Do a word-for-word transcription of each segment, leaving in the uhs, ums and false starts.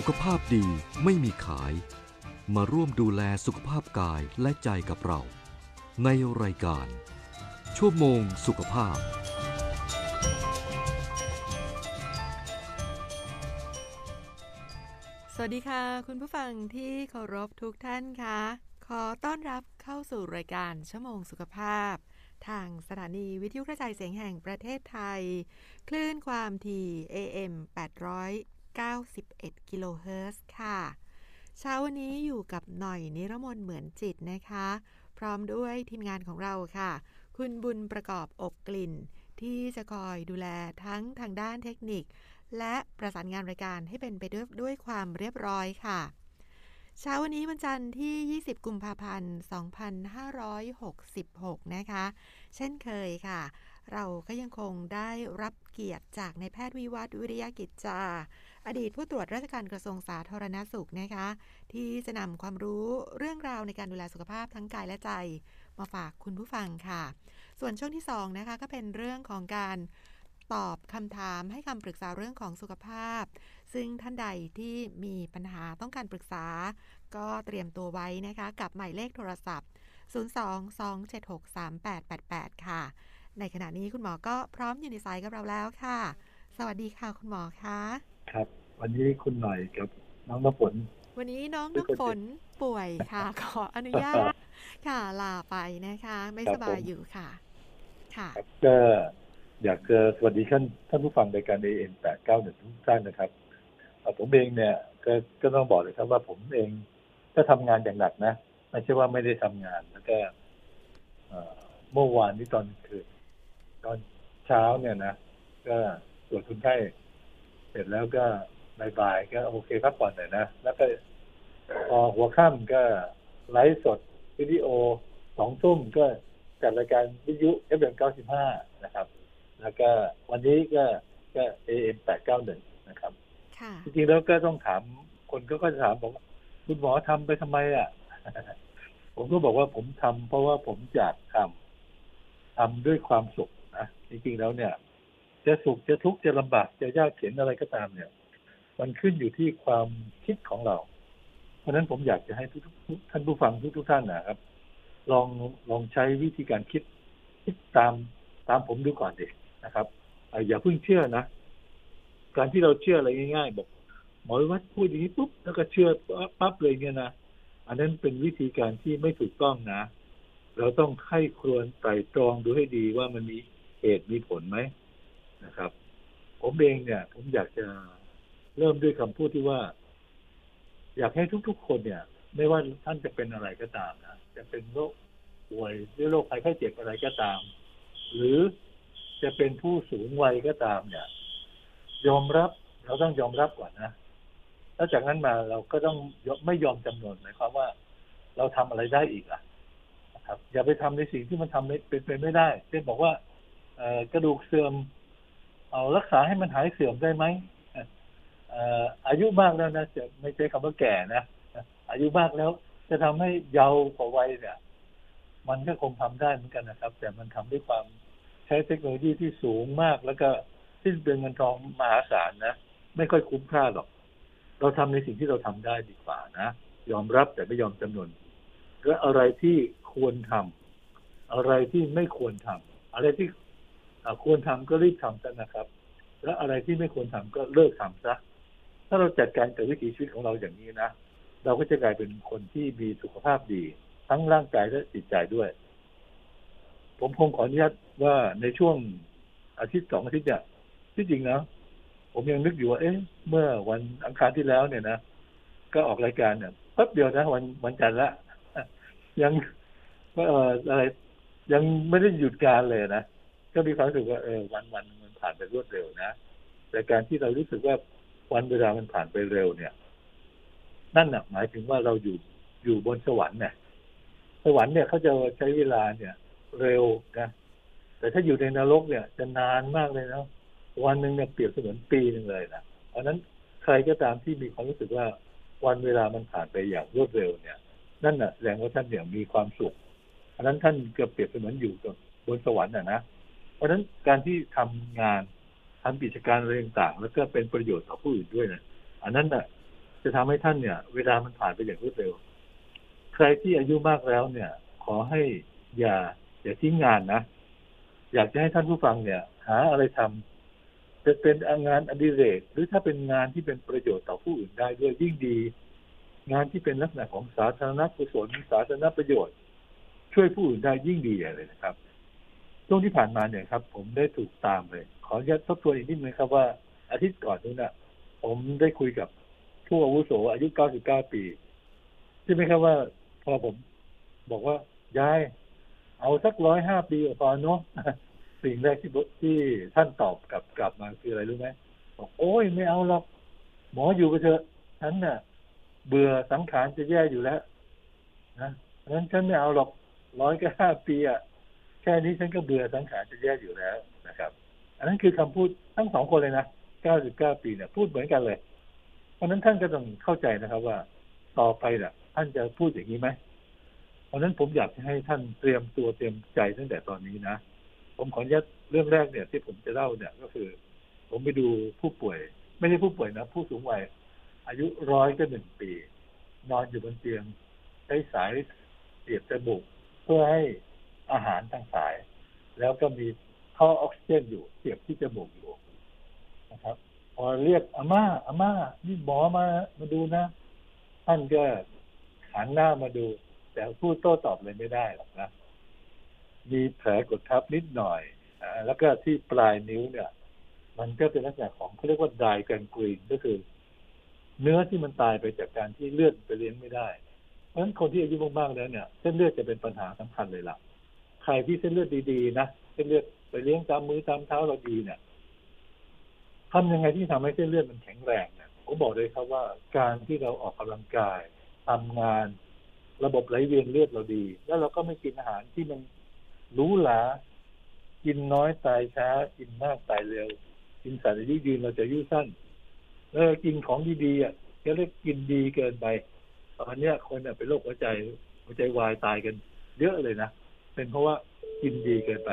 สุขภาพดีไม่มีขายมาร่วมดูแลสุขภาพกายและใจกับเราในรายการชั่วโมงสุขภาพสวัสดีค่ะคุณผู้ฟังที่เคารพทุกท่านค่ะขอต้อนรับเข้าสู่รายการชั่วโมงสุขภาพทางสถานีวิทยุกระจายเสียงแห่งประเทศไทยคลื่นความถี่ เอ เอ็ม แปดร้อยเก้าสิบเอ็ด กิโลเฮิรตซ์ค่ะเช้าวันนี้อยู่กับหน่อยนิรมนต์เหมือนจิตนะคะพร้อมด้วยทีมงานของเราค่ะคุณบุญประกอบอกลิ่นที่จะคอยดูแลทั้งทางด้านเทคนิคและประสานงานรายการให้เป็นไปด้วยด้วยความเรียบร้อยค่ะเช้าวันนี้วันจันทร์ที่ยี่สิบกุมภาพันธ์สองพันห้าร้อยหกสิบหกนะคะเช่นเคยค่ะเราก็ยังคงได้รับเกียรติจากนายแพทย์วิวัฒน์วิริยกิจจาอดีตผู้ตรวจราชการกระทรวงสาธารณสุขนะคะที่จะนำความรู้เรื่องราวในการดูแลสุขภาพทั้งกายและใจมาฝากคุณผู้ฟังค่ะส่วนช่วงที่สองนะคะก็เป็นเรื่องของการตอบคำถามให้คำปรึกษาเรื่องของสุขภาพซึ่งท่านใดที่มีปัญหาต้องการปรึกษาก็เตรียมตัวไว้นะคะกับหมายเลขโทรศัพท์ศูนย์ สอง สอง เจ็ด หก สาม แปด แปด แปดค่ะในขณะนี้คุณหมอก็พร้อมอยู่ในสายกับเราแล้วค่ะสวัสดีค่ะคุณหมอคะครับวันนี้คุณหน่อยกับน้องน้ำฝนวันนี้น้องน้ำฝนป่วยค่ะขออนุญาตค่ะลาไปนะคะไม่สบายอยู่ค่ะค่ะก็อยากสวัสดีท่านท่านผู้ฟังรายการ เอ เอ็ม แปดเก้าหนึ่งทุกท่านนะครับผมเองเนี่ยก็ก็ต้องบอกเลยครับว่าผมเองก็ทำงานอย่างหนักนะไม่ใช่ว่าไม่ได้ทำงานแล้วก็เมื่อวานนี้ตอนคืนตอนเช้าเนี่ยนะก็ตรวจคนไข้เสร็จแล้วก็บ่ายๆก็โอเคพักผ่อนหน่อยนะแล้วก็พอหัวค่ำก็ไลฟ์สดวิดีโอสองทุ่มก็จัดรายการวิทยุ เอฟ เอ็ม เก้าสิบห้านะครับแล้วก็วันนี้ก็ก็ เอ เอ็ม แปดเก้าหนึ่งนะครับค่ะจริงๆแล้วก็ต้องถามคนก็ก็ถามผมคุณหมอทำไปทำไมอ่ะผมก็บอกว่าผมทำเพราะว่าผมอยากทำทำด้วยความสุขนะจริงๆแล้วเนี่ยจะสุขจะทุกข์จะลำบากจะยากเข็ญอะไรก็ตามเนี่ยมันขึ้นอยู่ที่ความคิดของเราเพราะนั้นผมอยากจะให้ทุกๆท่านผู้ฟังทุกๆท่านนะครับลองลองใช้วิธีการคิดคิดตามตามผมดูก่อนดินะครับอย่าเพิ่งเชื่อนะการที่เราเชื่ออะไรง่ายๆบอกหมอวัดพูดอย่างนี้ปุ๊บแล้วก็เชื่อปั๊บเลยเนี่ยนะอันนั้นเป็นวิธีการที่ไม่ถูกต้องนะเราต้องไข้ครวญไตร่ตรองดูให้ดีว่ามันมีเหตุมีผลไหมนะครับผมเองเนี่ยผมอยากจะเริ่มด้วยคำพูดที่ว่าอยากให้ทุกๆคนเนี่ยไม่ว่าท่านจะเป็นอะไรก็ตามนะจะเป็นโรคป่วยหรือโรคภัยไข้เจ็บอะไรก็ตามหรือจะเป็นผู้สูงวัยก็ตามเนี่ยยอมรับเราต้องยอมรับก่อนนะแล้วจากนั้นมาเราก็ต้องไม่ยอมจำนนหมายความว่าเราทำอะไรได้อีกอ่ะนะครับอย่าไปทำในสิ่งที่มันทำเป็นไปไม่ได้เช่นบอกว่ากระดูกเสื่อมเอารักษาให้มันหายเสื่อมได้ไหมอายุมากแล้วนะจะไม่ใช่คำว่าแก่นะอายุมากแล้วจะทำให้เยาว์กว่าวัยเนี่ยมันก็คงทำได้เหมือนกันนะครับแต่มันทำด้วยความใช้เทคโนโลยีที่สูงมากแล้วก็สิ้นเปลืองเงินทองมหาศาลนะไม่ค่อยคุ้มค่าหรอกเราทำในสิ่งที่เราทำได้ดีกว่านะยอมรับแต่ไม่ยอมจำนนและอะไรที่ควรทำอะไรที่ไม่ควรทำอะไรที่ควรทำก็รีบทำซะนะครับและอะไรที่ไม่ควรทำก็เลิกทำซะถ้าเราจัดการกับวิถีชีวิตของเราอย่างนี้นะเราก็จะกลายเป็นคนที่มีสุขภาพดีทั้งร่างกายและจิตใจด้วยผมคงขออนุญาตว่าในช่วงอาทิตย์สองอาทิตย์เนี่ยที่จริงนะผมยังนึกอยู่ว่าเอ๊ะเมื่อวันอังคารที่แล้วเนี่ยนะก็ออกรายการเนี่ยแป๊บเดียวนะวันวันจันทร์ละยังเอ่ออะไรยังไม่ได้หยุดการเลยนะก็มีความรู้สึกว่าเออวันวันมันผ่านไปรวดเร็วนะแต่การที่เรารู้สึกว่าวันเวลามันผ่านไปเร็วเนี่ยนั่นน่ะหมายถึงว่าเราอยู่อยู่บนสวรรค์เนี่ยสวรรค์เนี่ยเขาจะใช้เวลาเนี่ยเร็วนะแต่ถ้าอยู่ในนรกเนี่ยจะนานมากเลยนะวันหนึ่งเนี่ยเปรียบเสมือนปีนึงเลยนะเพราะนั้นใครก็ตามที่มีความรู้สึกว่าวันเวลามันผ่านไปอย่างรวดเร็วเนี่ยนั่นน่ะแสดงว่าท่านเนี่ยมีความสุขเพราะนั้นท่านก็เปรียบเสมือนอยู่บนสวรรค์น่ะนะเพราะนั้นการที่ทำงานทำกิจการอะไรต่างๆแล้วก็เป็นประโยชน์ต่อผู้อื่นด้วยนะอันนั้นน่ะ จะทำให้ท่านเนี่ยเวลามันผ่านไปอย่างรวดเร็วใครที่อายุมากแล้วเนี่ยขอให้อย่าอย่าทิ้งงานนะอยากจะให้ท่านผู้ฟังเนี่ยหาอะไรทำจะเป็นงานอดิเรกหรือถ้าเป็นงานที่เป็นประโยชน์ต่อผู้อื่นได้ด้วยยิ่งดีงานที่เป็นลักษณะของสาธารณกุศลสาธารณประโยชน์ช่วยผู้อื่นได้ยิ่งดีเลยนะครับช่วงที่ผ่านมาเนี่ยครับผมได้ถูกตามเลยขออนุญาตทบทวนอีกนิดนึงครับว่าอาทิตย์ก่อนนู้นน่ะผมได้คุยกับผู้อาวุโสอายุเก้าสิบเก้าปีใช่ไหมครับว่าพอผมบอกว่ายายเอาสักหนึ่งร้อยห้าปีก่อนเนาะสิ่งแรกที่ที่ท่านตอบกลับกลับมาคืออะไรรู้ไหมบอกโอ้ยไม่เอาหรอกหมออยู่ก็เถอะฉันน่ะเบื่อสังขารจะแย่อยู่แล้วนะงั้นฉันไม่เอาหรอกหนึ่งร้อยห้าปีอ่ะแค่นี้ฉันก็เบื่อสังขารจะแย่อยู่แล้วนะครับอันนั้นคือคำพูดทั้งสองคนเลยนะเก้าสิบเก้าปีเนี่ยพูดเหมือนกันเลยเพราะนั้นท่านก็ต้องเข้าใจนะครับว่าต่อไปน่ะท่านจะพูดอย่างนี้ไหมเพราะนั้นผมอยากให้ท่านเตรียมตัวเตรียมใจตั้งแต่ตอนนี้นะผมขออนุญาตเรื่องแรกเนี่ยที่ผมจะเล่าเนี่ยก็คือผมไปดูผู้ป่วยไม่ใช่ผู้ป่วยนะผู้สูงวัยอายุหนึ่งร้อยหนึ่งปีนอนอยู่บนเตียงใช้สายเสียบจมูกเพื่อให้อาหารทางสายแล้วก็มีท่อออกซิเจนอยู่เสียบที่จมูกอยู่นะครับพอเรียกอาม่าอาม่านี่หมอมามาดูนะท่านก็หันหน้ามาดูแต่พูดโต้ตอบเลยไม่ได้หรอกนะมีแผลกดทับนิดหน่อยอ่าแล้วก็ที่ปลายนิ้วเนี่ยมันก็เป็นลักษณะของเขาเรียกว่าไดแกนกรีนก็คือเนื้อที่มันตายไปจากการที่เลือดไปเลี้ยงไม่ได้เพราะฉะนั้นคนที่อายุมากๆแล้วเนี่ยเส้นเลือดจะเป็นปัญหาสำคัญเลยล่ะใครที่เส้นเลือดดีๆนะเส้นเลือดไปเลี้ยงตามมือตามเท้าเราดีเนี่ยทำยังไงที่ทำให้เส้นเลือดมันแข็งแรงเนี่ยผมบอกเลยครับว่าการที่เราออกกำลังกายทำงานระบบไหลเวียนเลือดเราดีแล้วเราก็ไม่กินอาหารที่มันหรูหรากินน้อยตายช้ากินมากตายเร็วกินสารอายุยืนเราจะอายุสั้นแล้วกินของดีๆอ่ะก็เรียกกินดีเกินไปตอนนี้คนเนี่ยเป็นโรคหัวใจหัวใจวายตายกันเยอะเลยนะเป็นเพราะว่ากินดีเกินไป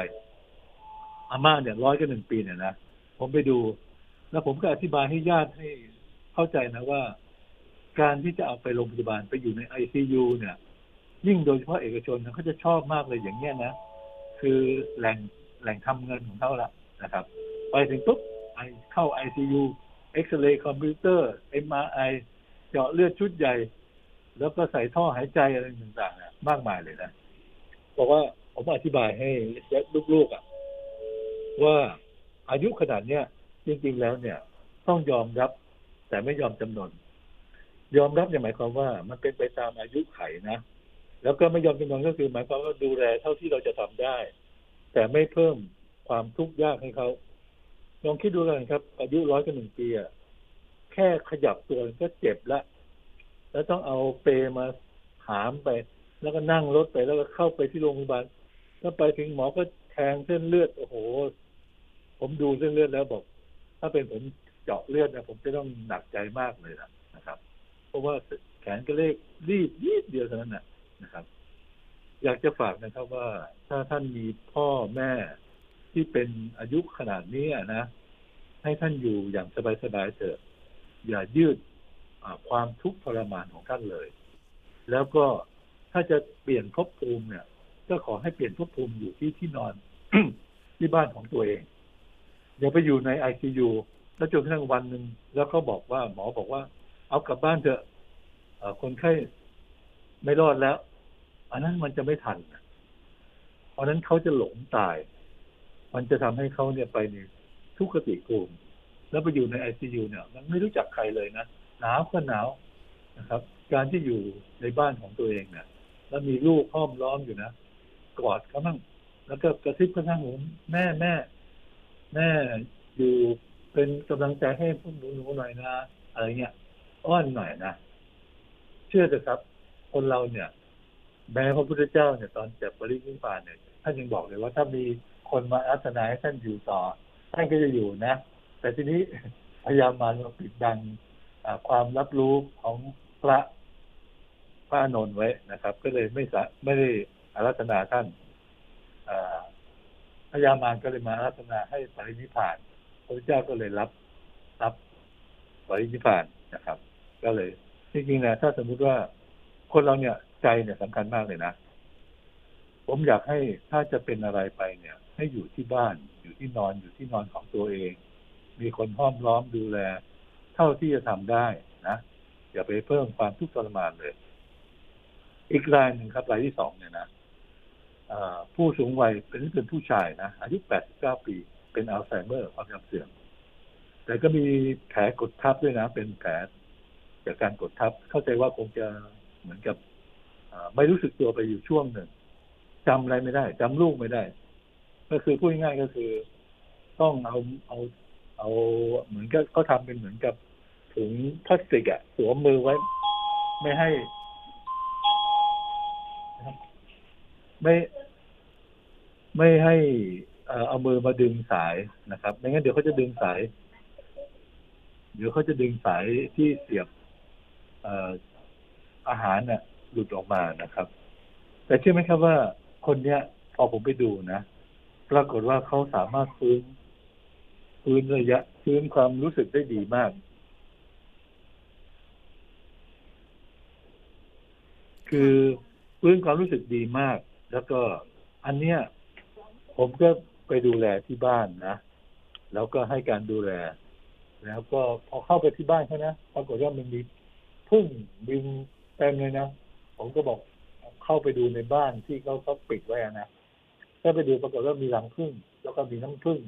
อาม่าเนี่ยร้อยกับหนึ่งปีเนี่ยนะผมไปดูแล้วผมก็อธิบายให้ญาติให้เข้าใจนะว่าการที่จะเอาไปโรงพยาบาลไปอยู่ใน ไอ ซี ยู เนี่ยยิ่งโดยเฉพาะเอกชนนะเขาจะชอบมากเลยอย่างเงี้ยนะคือแหล่งแหล่งทำเงินของเขาละนะครับไปถึงปุ๊บเข้า ไอ ซี ยู เอ็กซเรย์คอมพิวเตอร์ เอ็ม อาร์ ไอ เจาะเลือดชุดใหญ่แล้วก็ใส่ท่อหายใจอะไรต่างๆนะมากมายเลยนะบอกว่าผมอธิบายให้ลูกๆอ่ะว่าอายุขนาดเนี้ยจริงๆแล้วเนี่ยต้องยอมรับแต่ไม่ยอมจำนนยอมรับอย่างหมายความว่ามันเป็นไปตามอายุไขนะแล้วก็ไม่ยอมจำนนก็คือหมายความว่าดูแลเท่าที่เราจะทำได้แต่ไม่เพิ่มความทุกข์ยากให้เขาลองคิดดูกันครับอายุร้อยกับหนึ่งปีอ่ะแค่ขยับตัวก็เจ็บละแล้วต้องเอาเปรมาหามไปแล้วก็นั่งรถไปแล้วก็เข้าไปที่โรงพยาบาลแล้วไปถึงหมอก็แทงเส้นเลือดโอ้โหผมดูเส้นเลือดแล้วบอกถ้าเป็นผมเจาะเลือดนะผมจะต้องหนักใจมากเลยนะครับเพราะว่าแขนกระเลกรีบนิดเดียวเท่านั้นนะนะครับอยากจะฝากนะครับว่าถ้าท่านมีพ่อแม่ที่เป็นอายุขนาดนี้นะให้ท่านอยู่อย่างสบายๆเถอะอย่ายืดความทุกข์ทรมานของท่านเลยแล้วก็ถ้าจะเปลี่ยนภพภูมิเนี่ยก็ขอให้เปลี่ยนภพภูมิอยู่ที่ที่นอน ที่บ้านของตัวเองอย่าไปอยู่ใน ไอ ซี ยู แล้วจนกระทั่งวันนึงแล้วก็บอกว่าหมอบอกว่าเอากลับบ้านเถอะคนไข้ไม่รอดแล้วอันนั้นมันจะไม่ทันเพราะนั้นเขาจะหลงตายมันจะทำให้เขาเนี่ยไปในทุกขติภูมิแล้วไปอยู่ใน ไอ ซี ยู เนี่ยมันไม่รู้จักใครเลยนะหนาวก็หนาวนะครับการที่อยู่ในบ้านของตัวเองเนี่ยแล้วมีลูกห้อมล้อมอยู่นะกอดเขาบ้างแล้วก็กระซิบกระทั่งหูแม่แม่แม่อยู่เป็นกำลังใจให้พวกหนูๆหน่อยนะอะไรเงี้ยอ้อนหน่อยนะเชื่อเถอะครับคนเราเนี่ยแม้พระพุทธเจ้าเนี่ยตอนจะปรินิพพานเนี่ยท่านยังบอกเลยว่าถ้ามีคนมาอาสนะให้ท่านอยู่ต่อท่านก็จะอยู่นะแต่ทีนี้พยายามมาปิดบังความรับรู้ของพระพระอานนท์ไว้นะครับก็เลยไม่ไม่ได้อาราธนาท่านพญามารก็เลยมาอาราธนาให้ปรินิพพานพระพุทธเจ้าก็เลยรับรับปรินิพพานนะครับก็เลย จริงๆนะถ้าสมมุติว่าคนเราเนี่ยใจเนี่ยสำคัญมากเลยนะผมอยากให้ถ้าจะเป็นอะไรไปเนี่ยให้อยู่ที่บ้านอยู่ที่นอนอยู่ที่นอนของตัวเองมีคนห้อมล้อมดูแลเท่าที่จะทำได้นะอย่าไปเพิ่มความทุกข์ทรมานเลยอีกรายหนึ่งครับรายที่สองเนี่ยนะผู้สูงวัยเป็นเป็นผู้ชายนะอายุแปดสิบเก้าปีเป็นอัลไซเมอร์ความจำเสื่อมแต่ก็มีแผลกดทับด้วยนะเป็นแผลจากการกดทับเข้าใจว่าคงจะเหมือนกับไม่รู้สึกตัวไปอยู่ช่วงหนึ่งจำอะไรไม่ได้จำลูกไม่ได้ก็คือพูดง่ายๆก็คือต้องเอาเอาเอาเหมือนกับเขาทำเป็นเหมือนกับถุงพลาสติกอะสวมมือไว้ไม่ให้ไม่ไม่ให้เอามือมาดึงสายนะครับไม่งั้นเดี๋ยวเขาจะดึงสายเดี๋ยวเขาจะดึงสายที่เสียบ อ, อาหารน่ะหลุดออกมานะครับแต่เชื่อไหมครับว่าคนเนี้ยพอผมไปดูนะปรากฏว่าเขาสามารถฟื้นฟื้นระยะฟื้นความรู้สึกได้ดีมากคือฟื้นความรู้สึกดีมากแล้วก็อันเนี้ยผมก็ไปดูแลที่บ้านนะแล้วก็ให้การดูแลแล้วก็พอเข้าไปที่บ้านเขานะปรากฏว่ามันมีพึ่งบินเต็มเลยนะผมก็บอกเข้าไปดูในบ้านที่เขาเขาปิดไว้นะก็ไปดูปรากฏว่ามีรังผึ้งแล้วก็มีน้ำผึ้ง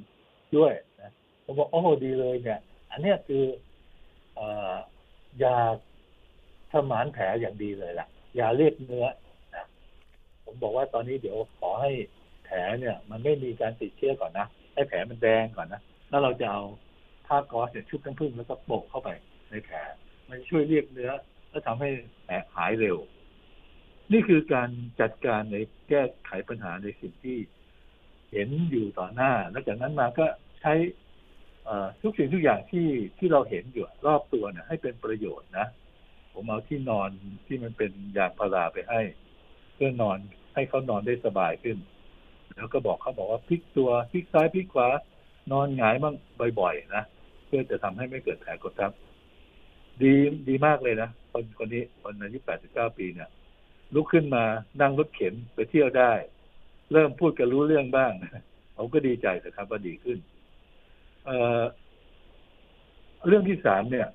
ด้วยนะผมบอกโอ้โหดีเลยเนี่ยอันเนี้ยคือเอ่อยาทำหมันแผลอย่างดีเลยล่ะยาเลือดเนื้อนะผมบอกว่าตอนนี้เดี๋ยวขอให้แผลเนี่ยมันไม่มีการติดเชื้อก่อนนะให้แผลมันแดงก่อนนะแล้วเราจะเอาผ้าก๊อซเนี่ยชุบน้ำผึ้งแล้วก็โปะเข้าไปในแผลมันช่วยเรียกเนื้อและทำให้แผลหายเร็วนี่คือการจัดการในแก้ไขปัญหาในสิ่งที่เห็นอยู่ต่อหน้าแล้วจากนั้นมาก็ใช้ทุกสิ่งทุกอย่างที่ที่เราเห็นอยู่รอบตัวเนี่ยให้เป็นประโยชน์นะผมเอาที่นอนที่มันเป็นยางพาราไปให้เพื่อนอนให้เขานอนได้สบายขึ้นแล้วก็บอกเขาบอกว่าพลิกตัวพลิกซ้ายพลิกขวานอนหงายมั่งบ่อยๆนะเพื่อจะทำให้ไม่เกิดแผลกดทับดีดีมากเลยนะคนคนนี้คนอายุแปดสิบเก้าปีเนี่ยลุกขึ้นมานั่งรถเข็นไปเที่ยวได้เริ่มพูดกันรู้เรื่องบ้างผมก็ดีใจนะครับว่าดีขึ้น เอ่อ เรื่องที่สามเนี่ย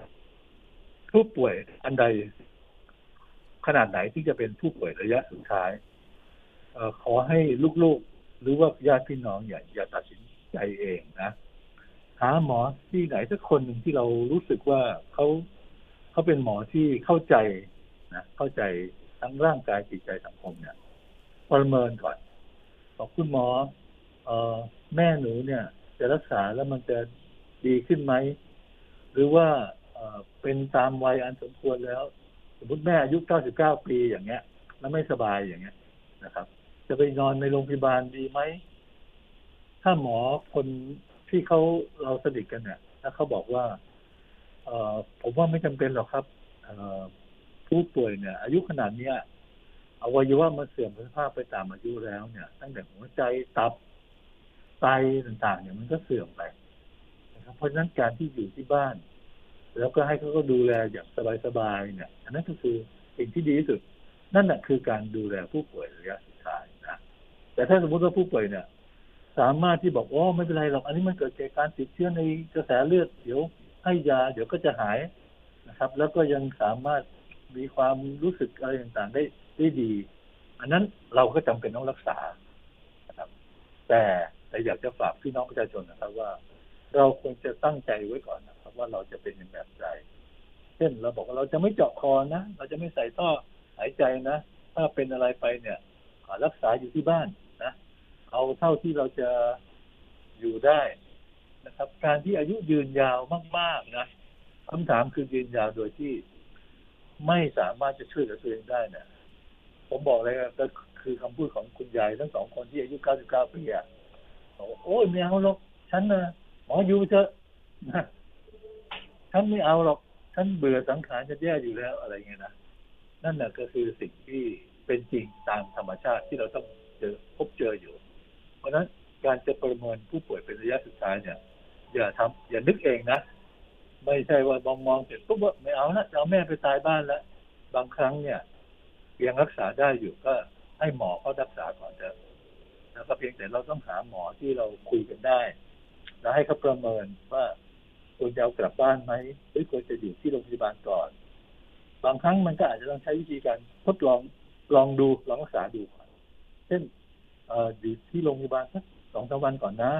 ผู้ป่วยอันใดขนาดไหนที่จะเป็นผู้ป่วยระยะสุดท้ายเอ่อขอให้ลูกๆหรือว่าญาติพี่น้องอย่าอย่าตัดสินใจเองนะหาหมอที่ไหนสักคนหนึ่งที่เรารู้สึกว่าเขาเขาเป็นหมอที่เข้าใจนะเข้าใจทั้งร่างกายจิตใจสังคมเนี่ยประเมินก่อนบอกคุณหมอเอ่อแม่หนูเนี่ยจะรักษาแล้วมันจะดีขึ้นไหมหรือว่าเป็นตามวัยอันสมควรแล้วสมมติแม่อายุเก้าสิบเก้าปีอย่างเงี้ยแล้วไม่สบายอย่างเงี้ยนะครับจะไปนอนในโรงพยาบาลดีไหมถ้าหมอคนที่เขาเราสนิทกันเนี่ยแล้วเขาบอกว่าเอ่อผมว่าไม่จำเป็นหรอกครับผู้ป่วยเนี่ยอายุขนาดเนี้ยอวัยวะมันเสื่อมสภาพไปตามอายุแล้วเนี่ยตั้งแต่หัวใจตับไตต่างๆเนี่ยมันก็เสื่อมไปนะครับเพราะฉะนั้นการที่อยู่ที่บ้านแล้วก็ให้เขาก็ดูแลอย่างสบายๆเนี่ยอันนั้นก็คือสิ่งที่ดีที่สุดนั่นแหละคือการดูแลผู้ป่วยระยะสุดท้ายนะแต่ถ้าสมมติว่าผู้ป่วยเนี่ยสามารถที่บอกอ๋อไม่เป็นไรหรอกอันนี้มันเกิดจากการติดเชื้อในกระแสเลือดเดี๋ยวให้ยาเดี๋ยวก็จะหายนะครับแล้วก็ยังสามารถมีความรู้สึกอะไรต่างๆได้ได้ดีอันนั้นเราก็จำเป็นต้องรักษานะครับแต่แต่อยากจะฝากพี่น้องประชาชนนะครับว่าเราควรจะตั้งใจไว้ก่อนนะครับว่าเราจะเป็นอย่างแบบใดเช่นเราบอกว่าเราจะไม่เจาะคอนะเราจะไม่ใส่ท่อหายใจนะถ้าเป็นอะไรไปเนี่ยรักษาอยู่ที่บ้านนะเอาเท่าที่เราจะอยู่ได้นะครับการที่อายุยืนยาวมากๆนะคำถามคือยืนยาวโดยที่ไม่สามารถจะช่วยเหลือตัวเองได้เนี่ยผมบอกเลยก็คือคำพูดของคุณยายทั้งสองคนที่อายุเก้าสิบเก้าปีอ่ะบอกโอ้ยไม่เอาหรอกฉันนะหมออยู่เถอะฉันไม่เอาหรอกฉันเบื่อสังขารจะแย่อยู่แล้วอะไรเงี้ยนะนั่นแหละก็คือสิ่งที่เป็นจริงตามธรรมชาติที่เราต้องเจอพบเจออยู่เพราะนั้นการจะประเมินผู้ป่วยเป็นระยะสุดท้ายเนี่ยอย่าทำอย่านึกเองนะ ไม่ใช่ว่ามองมองเสร็จปุ๊บว่าไม่เอาละเอาแม่ไปตายบ้านแล้วบางครั้งเนี่ยยังรักษาได้อยู่ก็ให้หมอเขารักษาก่อนเถอะแล้วก็เพียงแต่เราต้องหาหมอที่เราคุยกันได้แล้วให้เขาประเมินว่าควรจะเอากลับบ้านไหมหรือควรจะอยู่ที่โรงพยาบาลก่อนบางครั้งมันก็อาจจะต้องใช้วิธีการทดลองลองดูลองรักษาดูก่อนเช่นอยู่ที่โรงพยาบาลสักสองสามวันก่อนนะ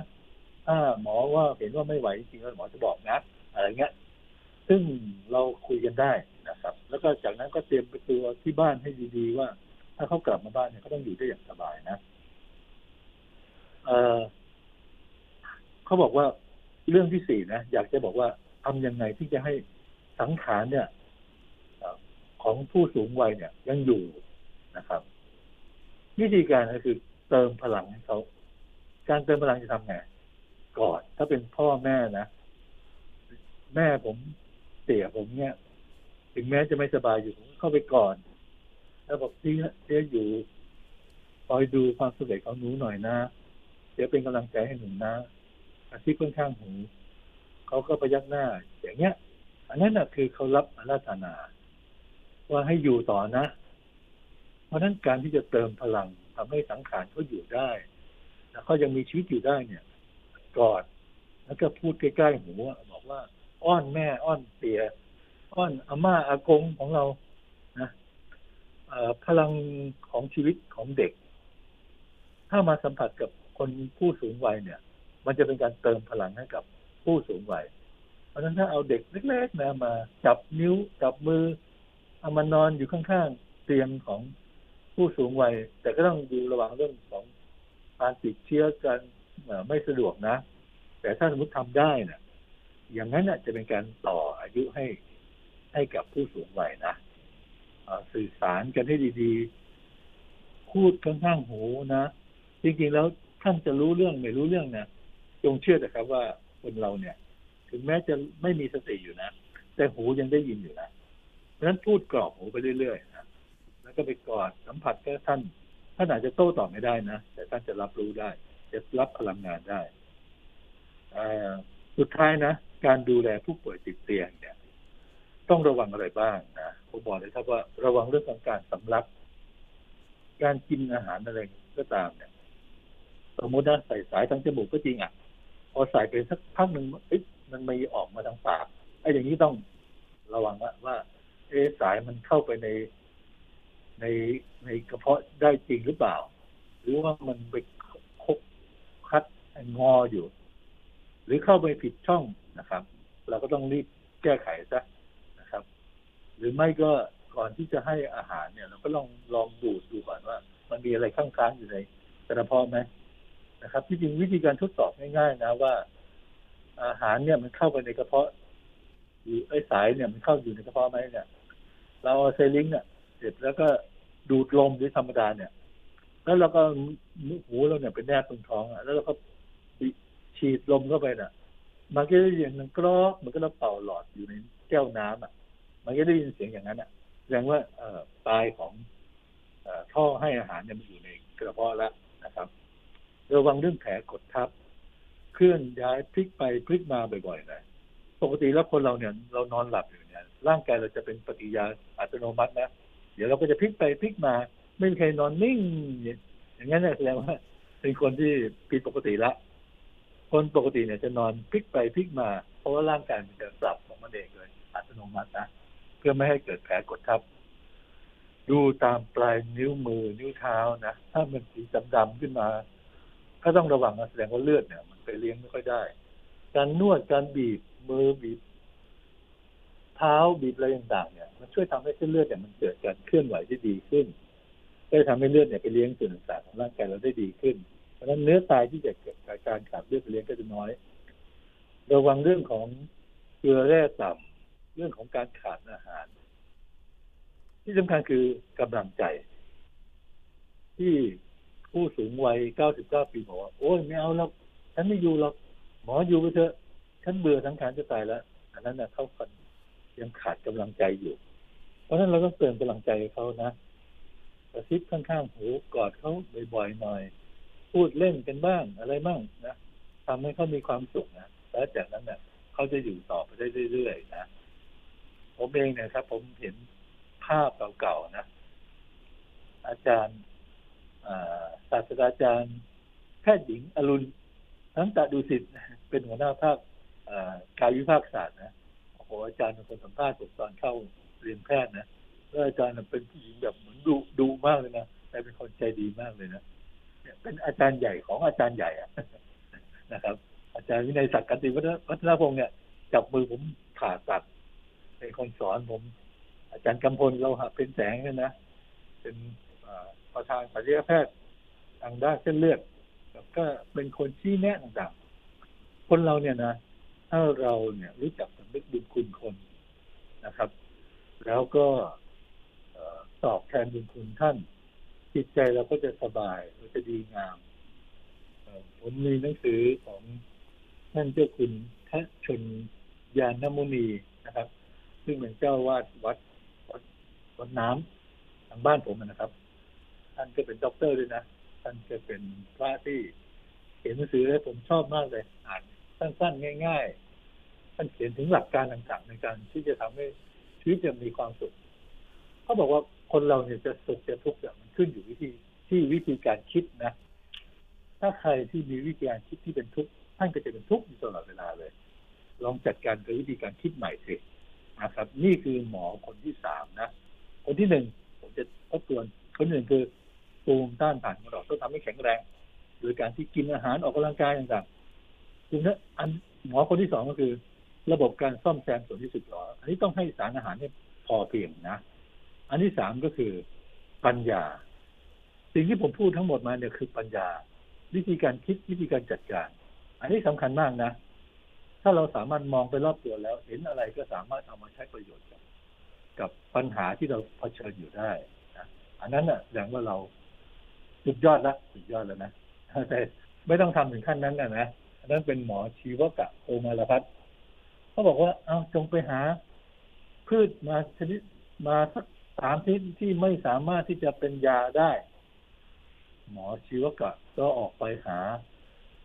ถ้าหมอว่าเห็นว่าไม่ไหวจริงๆหมอจะบอกนะอะไรเงี้ยซึ่งเราคุยกันได้นะครับแล้วก็จากนั้นก็เตรียมตัวที่บ้านให้ดีๆว่าถ้าเขากลับมาบ้านเนี่ยเขาต้องอยู่ได้อย่างสบายนะเอ่อเขาบอกว่าเรื่องที่สี่นะอยากจะบอกว่าทำยังไงที่จะให้สังขารเนี่ยของผู้สูงวัยเนี่ยยังอยู่นะครับวิธีการก็คือเติมพลังให้เขาการเติมพลังจะทำไงกอดถ้าเป็นพ่อแม่นะแม่ผมเสียผมเนี่ยถึงแม้จะไม่สบายอยู่ผมเข้าไปก่อนแล้วบอกเสียเสียอยู่คอยดูความสุขของหนูหน่อยนะเสียเป็นกำลังใจให้หนูนะอาชีพค่อนข้างหูเขาก็พยักหน้าอย่างเงี้ยอันนั้นนะคือเขารับอาราธนาว่าให้อยู่ต่อนะเพราะนั้นการที่จะเติมพลังทำให้สังขารเขาอยู่ได้แล้วเขายังมีชีวิตอยู่ได้เนี่ยกอดแล้วก็พูดใกล้ๆหูบอกว่าอ้อนแม่อ้อนเตี่ยอ้อนอาม่าอากงของเรานะพลังของชีวิตของเด็กถ้ามาสัมผัสกับคนผู้สูงวัยเนี่ยมันจะเป็นการเติมพลังให้กับผู้สูงวัยเพราะฉะนั้นถ้าเอาเด็กเล็กๆนะมาจับนิ้วจับมือเอามานอนอยู่ข้างๆเตียงของผู้สูงวัยแต่ก็ต้องดูระวังเรื่องของการติดเชื้อกันไม่สะดวกนะแต่ถ้าสมมติทำได้นะอย่างนั้นนะจะเป็นการต่ออายุให้ให้กับผู้สูงวัยนะสื่อสารกันให้ดีๆพูดข้างๆหูนะจริงๆแล้วท่านจะรู้เรื่องไม่รู้เรื่องนะจงเชื่อนะครับว่าคนเราเนี่ยถึงแม้จะไม่มีสติอยู่นะแต่หูยังได้ยินอยู่นะเพราะฉะนั้นพูดกรอบหูไปเรื่อยๆนะแล้วก็ไปกอดสัมผัสกับท่านท่านอาจจะโต้ตอบไม่ได้นะแต่ท่านจะรับรู้ได้จะรับพลังงานได้สุดท้ายนะการดูแลผู้ป่วยติดเตียงเนี่ยต้องระวังอะไรบ้างนะผมบอกเลยครับว่าระวังเรื่องของการสำลักการกินอาหารอะไรก็ตามเนี่ยสมมตินะใส่สายทางจมูกก็จริงอ่ะพอใส่ไปสักพักหนึ่งเอ๊ะมันไม่ออกมาทางปากไอ้อย่างนี้ต้องระวังละว่าเอ๊ะสายมันเข้าไปในในในกระเพาะได้จริงหรือเปล่าหรือว่ามันไปคดคัดงออยู่หรือเข้าไปผิดช่องนะครับเราก็ต้องรีบแก้ไขซะนะครับหรือไม่ก็ก่อนที่จะให้อาหารเนี่ยเราก็ลองลองดูดูก่อนว่ามันมีอะไรข้างๆอยู่ในกระเพาะไหมนะครับที่จริงวิธีการทดสอบง่ายๆนะว่าอาหารเนี่ยมันเข้าไปในกระเพาะหรือไอ้สายเนี่ยมันเข้าอยู่ในกระเพาะไหมเนี่ยเราเอาไซลิงเนี่ยเสร็จแล้วก็ดูดลมด้วยธรรมดาเนี่ยแล้วเราก็หูเราเนี่ยเป็นแนบตรงท้องอ่ะแล้วเราก็ฉีดลมเข้าไปน่ะมันก็ได้ยินกรอกมันก็เราเป่าหลอดอยู่ในแก้วน้ำอ่ะมันก็ได้ยินเสียงอย่างนั้นอ่ะแสดงว่าปลายของท่อให้อาหารเนี่ยมันอยู่ในกระเพาะแล้วนะครับระวังเรื่องแผลกดทับเคลื่อนย้ายพลิกไปพลิกมาบ่อยๆนะปกติแล้วคนเราเนี่ยเรานอนหลับอยู่เนี่ยร่างกายเราจะเป็นปฏิกิริยาอัตโนมัตินะเดี๋ยวเราก็จะพลิกไปพลิกมาไม่มีใครนอนนิ่งอย่างนั้นแสดงว่าเป็นคนที่ผิดปกติละคนปกติเนี่ยจะนอนพลิกไปพลิกมาเพราะว่าร่างกายมันจะปรับของมันเองเลยอัตโนมัตินะเพื่อไม่ให้เกิดแผลกดทับดูตามปลายนิ้วมือนิ้วเท้านะถ้ามันสีดำๆขึ้นมาก็ต้องระวังนะแสดงว่าเลือดเนี่ยมันไปเลี้ยงไม่ค่อยได้การนวดการบีบมือบีบเท้าบีบอะไรต่างๆเนี่ยมันช่วยทำให้เส้นเลือดเนี่ยมันเกิดการเคลื่อนไหวที่ดีขึ้นก็จะทำให้เลือดเนี่ยไปเลี้ยงส่วนต่างๆของร่างกายเราได้ดีขึ้นเพราะฉะนั้นเนื้อตายที่จะเกิดจากการขาดเลือดไปเลี้ยงก็จะน้อยระวังเรื่องของเกลือแร่ต่ำเรื่องของการขาดอาหารที่สำคัญคือกำลังใจที่ผู้สูงวัยเก้าสิบเก้าปีบอกว่าโอ้ยไม่เอาแล้วฉันไม่อยู่หรอกหมออยู่ไปเถอะฉันเบื่อสังขารจะตายแล้วอันนั้นนะเขาคนยังขาดกำลังใจอยู่เพราะฉะนั้นเราต้องเติมกำลังใจเขานะกระซิบข้างๆหูกอดเขาบ่อยๆหน่อยพูดเล่นกันบ้างอะไรบ้างนะทำให้เขามีความสุขนะแล้วจากนั้นนะเขา เขาจะอยู่ต่อไปได้เรื่อยๆนะผมเองเนี่ยครับผมเห็นภาพเก่าๆนะอาจารย์ศาสตราจารย์แพทย์หญิงอรุณทั้งตะดุสิตเป็นหัวหน้าภาคกายวิภาคศาสตร์นะโอ้โหอาจารย์เป็นคนสัมภาษณ์ผมตอนเข้าเรียนแพทย์นะแล้วอาจารย์เป็นผู้หญิงแบบเหมือนดุดุมากเลยนะแต่เป็นคนใจดีมากเลยนะเป็นอาจารย์ใหญ่ของอาจารย์ใหญ่อะนะครับอาจารย์วินัยศักดิ์กันติวัฒนพงศ์เนี่ยจับมือผมผ่าตัดเป็นคนสอนผมอาจารย์กำพลเราหะเป็นแสงเนี่ยนะเป็นประธานศัลยแพทย์ทางด้านเส้นเลือดแล้วก็เป็นคนชี้แนะต่างๆคนเราเนี่ยนะถ้าเราเนี่ยรู้จักสำนึกบุญคุณคนนะครับแล้วก็ตอบแทนบุญคุณท่านจิตใจเราก็จะสบายเราจะดีงามผมมีหนังสือของท่านเจ้าคุณพระชนยานมุนีนะครับซึ่งเป็นเจ้าวาดวัดวัดน้ำทางบ้านผมนะครับท่านก็เป็นด็อกเตอร์ด้วยนะท่านก็เป็นพระที่เขียนหนังสือแล้วผมชอบมากเลยอ่านสั้นๆง่ายๆท่านเขียนถึงหลักการต่างๆในการที่จะทำให้ชีวิตจะมีความสุขเขาบอกว่าคนเราเนี่ยจะสุขจะทุกข์เนี่ยมันขึ้นอยู่วิธีที่วิธีการคิดนะถ้าใครที่มีวิธีการคิดที่เป็นทุกข์ท่านก็จะเป็นทุกข์อยู่ตลอดเวลาเลยลองจัดการกับวิธีการคิดใหม่สินะครับนี่คือหมอคนที่สามนะคนที่หนึ่งผมจะทบทวนคนหนึ่งคือภูมิต้านทานของเราต้องทำให้แข็งแรงโดยการที่กินอาหารออกกำลังกายต่างๆคุณนะอันหมอคนที่สองก็คือระบบการซ่อมแซมส่วนที่สึกหรออันนี้ต้องให้สารอาหารให้พอเพียงนะอันที่สามก็คือปัญญาสิ่งที่ผมพูดทั้งหมดมาเนี่ยคือปัญญาวิธีการคิดวิธีการจัดการอันนี้สำคัญมากนะถ้าเราสามารถมองไปรอบตัวแล้วเห็นอะไรก็สามารถเอามาใช้ประโยชน์กับกับปัญหาที่เราเผชิญอยู่ได้นะอันนั้นน่ะแสดงว่าเราสุดยอดละสุดยอดแล้วนะแต่ไม่ต้องทำถึงขั้นนั้นนะนะอันนั้นเป็นหมอชีวกะโอมาลพัฒน์เขาบอกว่าเอาจงไปหาพืชมาชนิดมาสักสามชนิดที่ไม่สามารถที่จะเป็นยาได้หมอชีวกะก็ออกไปหา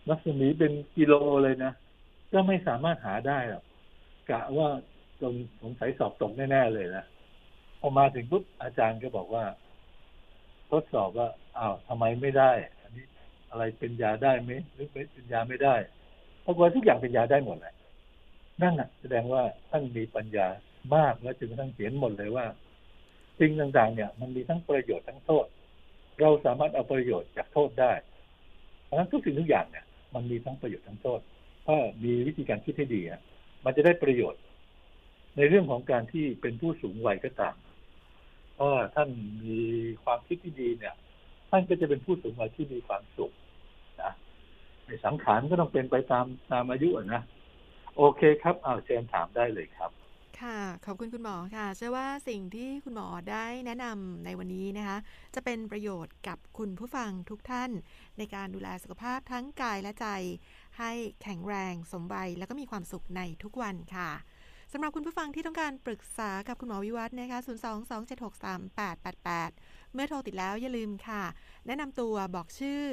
รัศมีเป็นกิโลเลยนะก็ไม่สามารถหาได้หรอกกะว่าจนสงสัยสอบตกแน่ๆเลยนะพอมาถึงปุ๊บอาจารย์ก็บอกว่าทดสอบว่าอ้าวทำไมไม่ได้อันนี้อะไรเป็นยาได้ไหมหรือเป็นยาไม่ได้เพราะว่าทุกอย่างเป็นยาได้หมดเลยนั่นน่ะแสดงว่าท่านมีปัญญามากและจึงทั้งเขียนหมดเลยว่าสิ่งต่างๆเนี่ยมันมีทั้งประโยชน์ทั้งโทษเราสามารถเอาประโยชน์จากโทษได้เพราะฉะนั้นทุกสิ่งทุกอย่างเนี่ยมันมีทั้งประโยชน์ทั้งโทษถ้ามีวิธีการคิดให้ดีนะมันจะได้ประโยชน์ในเรื่องของการที่เป็นผู้สูงวัยก็ตามเพราะท่านมีความคิดที่ดีเนี่ยท่านก็จะเป็นผู้สูงวัยที่มีความสุขนะในสังขารก็ต้องเป็นไปตามตามอายุนะโอเคครับเอาเชิญถามได้เลยครับค่ะขอบคุณคุณหมอค่ะเชื่อว่าสิ่งที่คุณหมอได้แนะนำในวันนี้นะคะจะเป็นประโยชน์กับคุณผู้ฟังทุกท่านในการดูแลสุขภาพทั้งกายและใจให้แข็งแรงสมวัยแล้วก็มีความสุขในทุกวันค่ะสำหรับคุณผู้ฟังที่ต้องการปรึกษากับคุณหมอวิวัฒน์นะคะศูนย์ สอง สอง เจ็ด หก สาม แปด แปด แปดเมื่อโทรติดแล้วอย่าลืมค่ะแนะนำตัวบอกชื่อ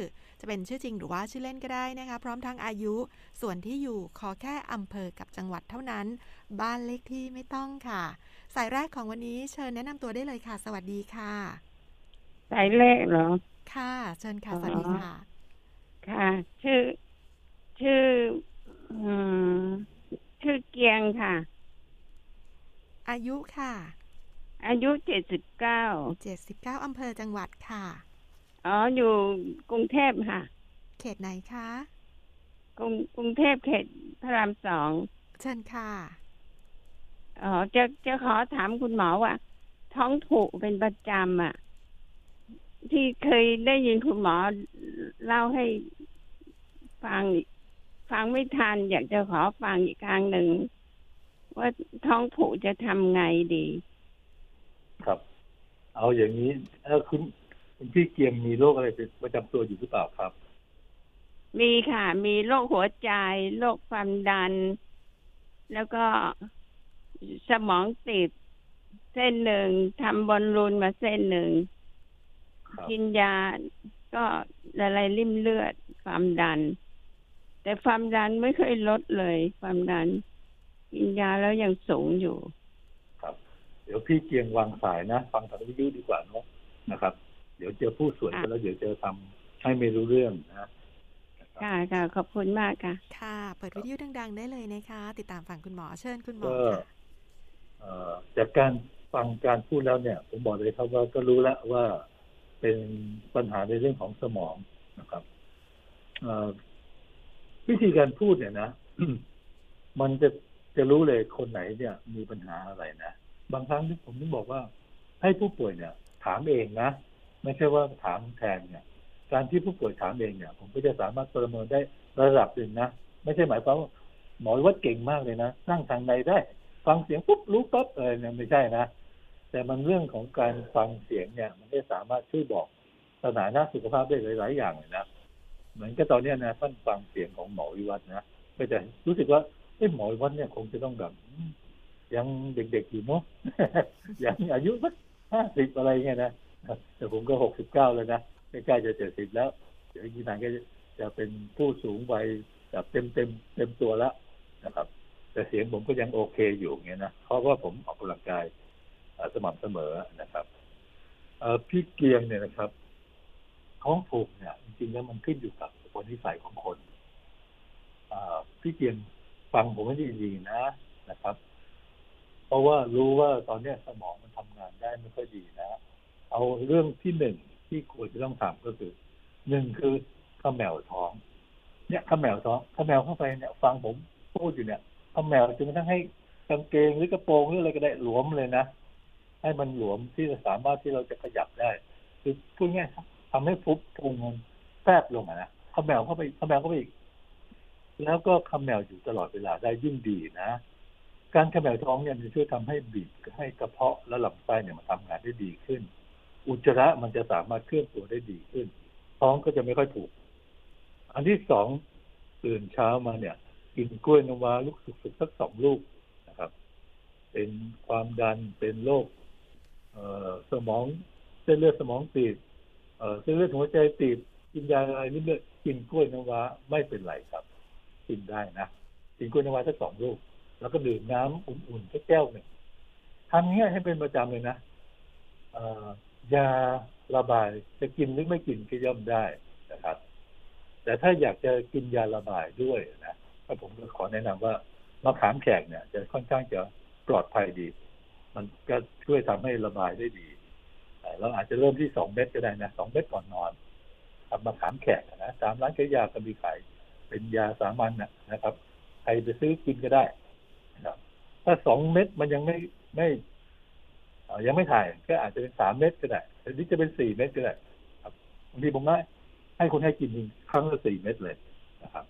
จะเป็นชื่อจริงหรือว่าชื่อเล่นก็ได้นะคะพร้อมทั้งอายุส่วนที่อยู่ขอแค่อำเภอกับจังหวัดเท่านั้นบ้านเลขที่ไม่ต้องค่ะสายแรกของวันนี้เชิญแนะนำตัวได้เลยค่ะสวัสดีค่ะสายแรกเหรอค่ะเชิญค่ะสวัสดีค่ะค่ะชื่อชื่อชื่อเกียงค่ะอายุค่ะอายุเจ็ดสิบเก้า เจ็ดสิบเก้าอำเภอจังหวัดค่ะอ๋ออยู่กรุงเทพค่ะเขตไหนคะกรุงกรุงเทพเขตพระรามสองเชิญค่ะอ๋อจะจะขอถามคุณหมอว่าท้องผูกเป็นประจำอ่ะที่เคยได้ยินคุณหมอเล่าให้ฟังฟังไม่ทันอยากจะขอฟังอีกครั้งหนึ่งว่าท้องผูกจะทำไงดีครับเอาอย่างนี้ถ้าคุณคุณพี่เกียมมีโรคอะไรประจำตัวอยู่หรือเปล่าครับมีค่ะมีโรคหัวใจโรคความดันแล้วก็สมองตีบเส้นหนึ่งทำบอลลูนมาเส้นหนึ่งกินยาก็ละลายริ่มเลือดความดันแต่ความดันไม่เคยลดเลยความดัน กินยาแล้วยังสูงอยู่ครับเดี๋ยวพี่เกียงวางสายนะฟังทางวิทยุดีกว่าเนาะนะครับเดี๋ยวเจอผู้สวนกันแล้วเดี๋ยวเจอทำให้ไม่รู้เรื่องนะค่ะค่ะขอบคุณมากค่ะค่ะเปิดวิทยุดังๆได้เลยนะคะติดตามฟังคุณหมอเชิญคุณหมอค่ะจากการฟังการพูดแล้วเนี่ยผมบอกเลยครับว่าก็รู้แล้วว่าเป็นปัญหาในเรื่องของสมองนะครับวิธีการพูดเนี่ยนะ มันจะจะรู้เลยคนไหนเนี่ยมีปัญหาอะไรนะบางครั้งที่ผมต้องบอกว่าให้ผู้ป่วยเนี่ยถามเองนะไม่ใช่ว่าถามแทนเนี่ยการที่ผู้ป่วยถามเองเนี่ยผมก็จะสามารถประเมินได้ระดับหนึ่งนะไม่ใช่หมายความว่าหมอวัดเก่งมากเลยนะนั่งทางในได้ฟังเสียงปุ๊บรู้ปั๊บเออเนี่ยไม่ใช่นะแต่มันเรื่องของการฟังเสียงเนี่ยมันได้สามารถช่วยบอกสถานะสุขภาพได้หลายๆอย่างเลยนะเหมือนกับตอนนี้นะท่านฟังเสียงของหมอวิวัฒน์นะก็จะรู้สึกว่าไอ้หมอวิวัฒน์เนี่ยคงจะต้องแบบยังเด็กๆอยู่เนาะ ยังอายุสักห้าสิบอะไรเงี้ยนะแต่ผมก็หกสิบเก้าแล้วนะใกล้ๆจะเจ็ดสิบแล้วเดี๋ยวอีกนานก็จะเป็นผู้สูงวัยแบบเต็มเต็มเต็มตัวแล้วนะครับแต่เสียงผมก็ยังโอเคอยู่เงี้ยนะเพราะว่าผมออกกำลังกายสม่ำเสมอนะครับพี่เกียงเนี่ยนะครับท้องผูกเนี่ยจริงๆแล้วมันขึ้นอยู่กับคนนิสัยของคนพี่เกียงฟังผมให้ดีๆนะนะครับเพราะว่ารู้ว่าตอนนี้สมองมันทำงานได้ไม่ค่อยดีนะเอาเรื่องที่หนึ่งที่ควรจะต้องถามก็คือหนึ่งคือข้าแมวท้องเนี่ยข้าแมวท้องข้าแมวเข้าไปเนี่ยฟังผมพูดอยู่เนี่ยข้าแมวจนกระทั่งให้กางเกงหรือกระโปรงหรืออะไรก็ได้หลวมเลยนะให้มันหลวมที่จะสามารถที่เราจะขยับได้คือพูดง่ายทำให้พุบพุงมันแฟบลงนะข้าแมวเข้าไปข้าแมวเข้าไปอีกแล้วก็ข้าแมวอยู่ตลอดเวลาได้ยิ่งดีนะการข้าแมวท้องเนี่ยจะช่วยทำให้บีบให้กระเพาะและลำไส้เนี่ยมันทำงานได้ดีขึ้นอุจจาระมันจะสามารถเคลื่อนตัวได้ดีขึ้นท้องก็จะไม่ค่อยผูกอันที่สองตื่นเช้ามาเนี่ยกินกล้วยน้ำว้าลูกสุกๆสักสองลูกนะครับเป็นความดันเป็นโรคสมองเส้นเลือดสมองตีบเส้นเลือดหัวใจตีบกินยาอะไรนิดเดียวกินกล้วยน้ำว้าไม่เป็นไรครับกินได้นะกินกล้วยน้ำว้าสักสองลูกแล้วก็ดื่มน้ำอุ่นๆแค่แก้วหนึ่งทำงี้ให้เป็นประจำเลยนะยาระบายจะกินหรือไม่กินก็ย่อมได้นะครับแต่ถ้าอยากจะกินยาระบายด้วยนะก็ผมก็ขอแนะนำว่ามะขามแขกเนี่ยจะค่อนข้างจะปลอดภัยดีมันก็ช่วยทำให้ระบายได้ดีเราอาจจะเริ่มที่สองเม็ดก็ได้นะสองเม็ดก่อนนอนครับมะขามแขกนะตามร้านขายยาก็มีขายเป็นยาสามัญ น, นะครับใครไปซื้อกินก็ได้นะครับถ้าสองเม็ดมันยังไม่ไม่ยังไม่ถ่ายก็อาจจะเป็นสามเม็ดก็ได้หรือจะเป็นสี่เม็ดก็ได้ครับบางทีผมก็ให้คนให้กินครั้งละสี่เม็ดเลยนะครับ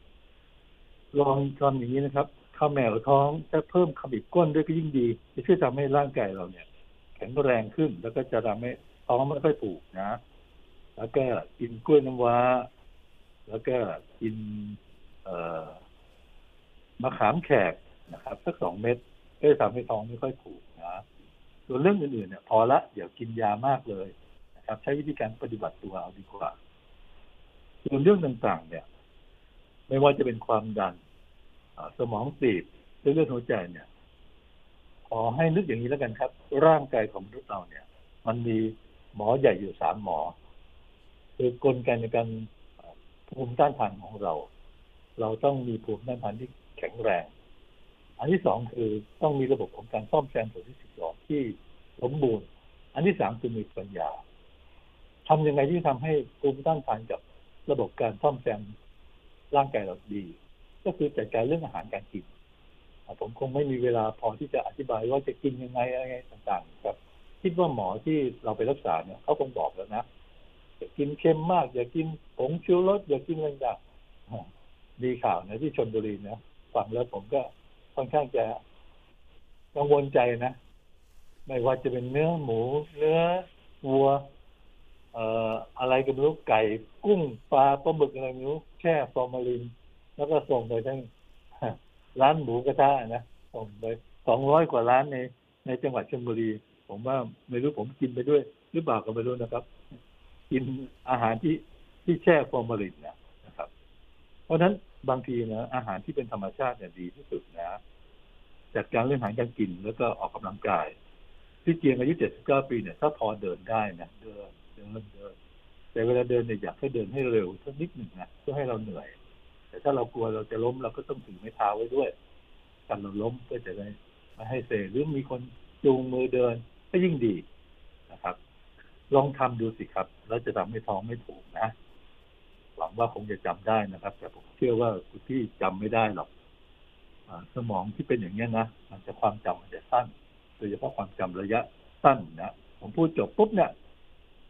ลองทำอย่างนี้นะครับข้าวแมวท้องถ้าเพิ่มขมิบก้นด้วยก็ยิ่งดีจะช่วยทำให้ร่างกายเราเนี่ยแข็งแรงขึ้นแล้วก็จะทำให้ท้องไม่ค่อยผูกนะแล้วก็กินกล้วยน้ำว้าแล้วก็กินมะขามแขกนะครับสักสองเม็ดก็จะทำให้ท้องไม่ค่อยผูกนะส่วนเรื่องอื่นๆเนี่ยพอละเดี๋ยวกินยามากเลยนะครับใช้วิธีการปฏิบัติตัวเอาดีกว่าส่วนเรื่องต่างๆเนี่ยไม่ว่าจะเป็นความดันสมองตีบเส้นเลือดหัวใจเนี่ยขอให้นึกอย่างนี้แล้วกันครับร่างกายของเราเนี่ยมันมีหมอใหญ่อยู่สามหมอคือกลไกในการภูมิต้านทานของเราเราต้องมีภูมิต้านทานที่แข็งแรงอันที่สองคือต้องมีระบบของการซ่อมแซมส่วนที่สึกหรอที่สมบูรณ์อันที่สามคือมีปัญญาทำยังไงที่ทำให้ภูมิต้านทานกับระบบการซ่อมแซมร่างกายเราดีก็คือจัดการเรื่องอาหารการกินผมคงไม่มีเวลาพอที่จะอธิบายว่าจะกินยังไงอะไรต่างๆครับคิดว่าหมอที่เราไปรักษาเนี่ยเขาคงบอกแล้วนะอย่ากินเค็มมากอย่ากินผงชูรสอย่ากินอะไรต่างๆมีข่าวนะที่ชลบุรีนะฟังแล้วผมก็ค่อนข้างจะกังวลใจนะไม่ว่าจะเป็นเนื้อหมูเนื้อวัวเอ่ออะไรก็ไม่รู้ไก่กุ้งปลาปลาหมึกอะไรไม่รู้แช่ฟอร์มาลินแล้วก็ส่งไปทั้งร้านหมูกระทะนะส่งไปสองร้อยกว่าร้านในในจังหวัดชลบุรีผมว่าไม่รู้ผมกินไปด้วยหรือเปล่าก็ไม่รู้นะครับกินอาหารที่ที่แช่ฟอร์มาลินนะนะครับเพราะฉะนั้นบางทีนะอาหารที่เป็นธรรมชาติเนี่ยดีที่สุดนะ จัดการเรื่องอาหารการกินแล้วก็ออกกำลังกายพี่เจียงอายุเจ็ดสิบเก้าปีเนี่ยถ้าพอเดินได้นะเดินเดินเดินแต่เวลาเดินเนี่ยอยากให้เดินให้เร็วสักนิดหนึ่งนะเพื่อให้เราเหนื่อยแต่ถ้าเรากลัวเราจะล้มเราก็ต้องถือไม้เท้าไว้ด้วยกันเราล้มเพื่อจะได้ไม่ให้เสหรือมีคนจูงมือเดินก็ยิ่งดีนะครับลองทำดูสิครับแล้วจะทำให้ท้องไม่ผูกนะหวังว่าคงจะจำได้นะครับแต่ผมเชื่อว่าคุณพี่จำไม่ได้หรอกสมองที่เป็นอย่างนี้นะมันจะความจำมันจะสั้นโดยเฉพาะความจำระยะสั้นนะผมพูดจบปุ๊บเนี่ย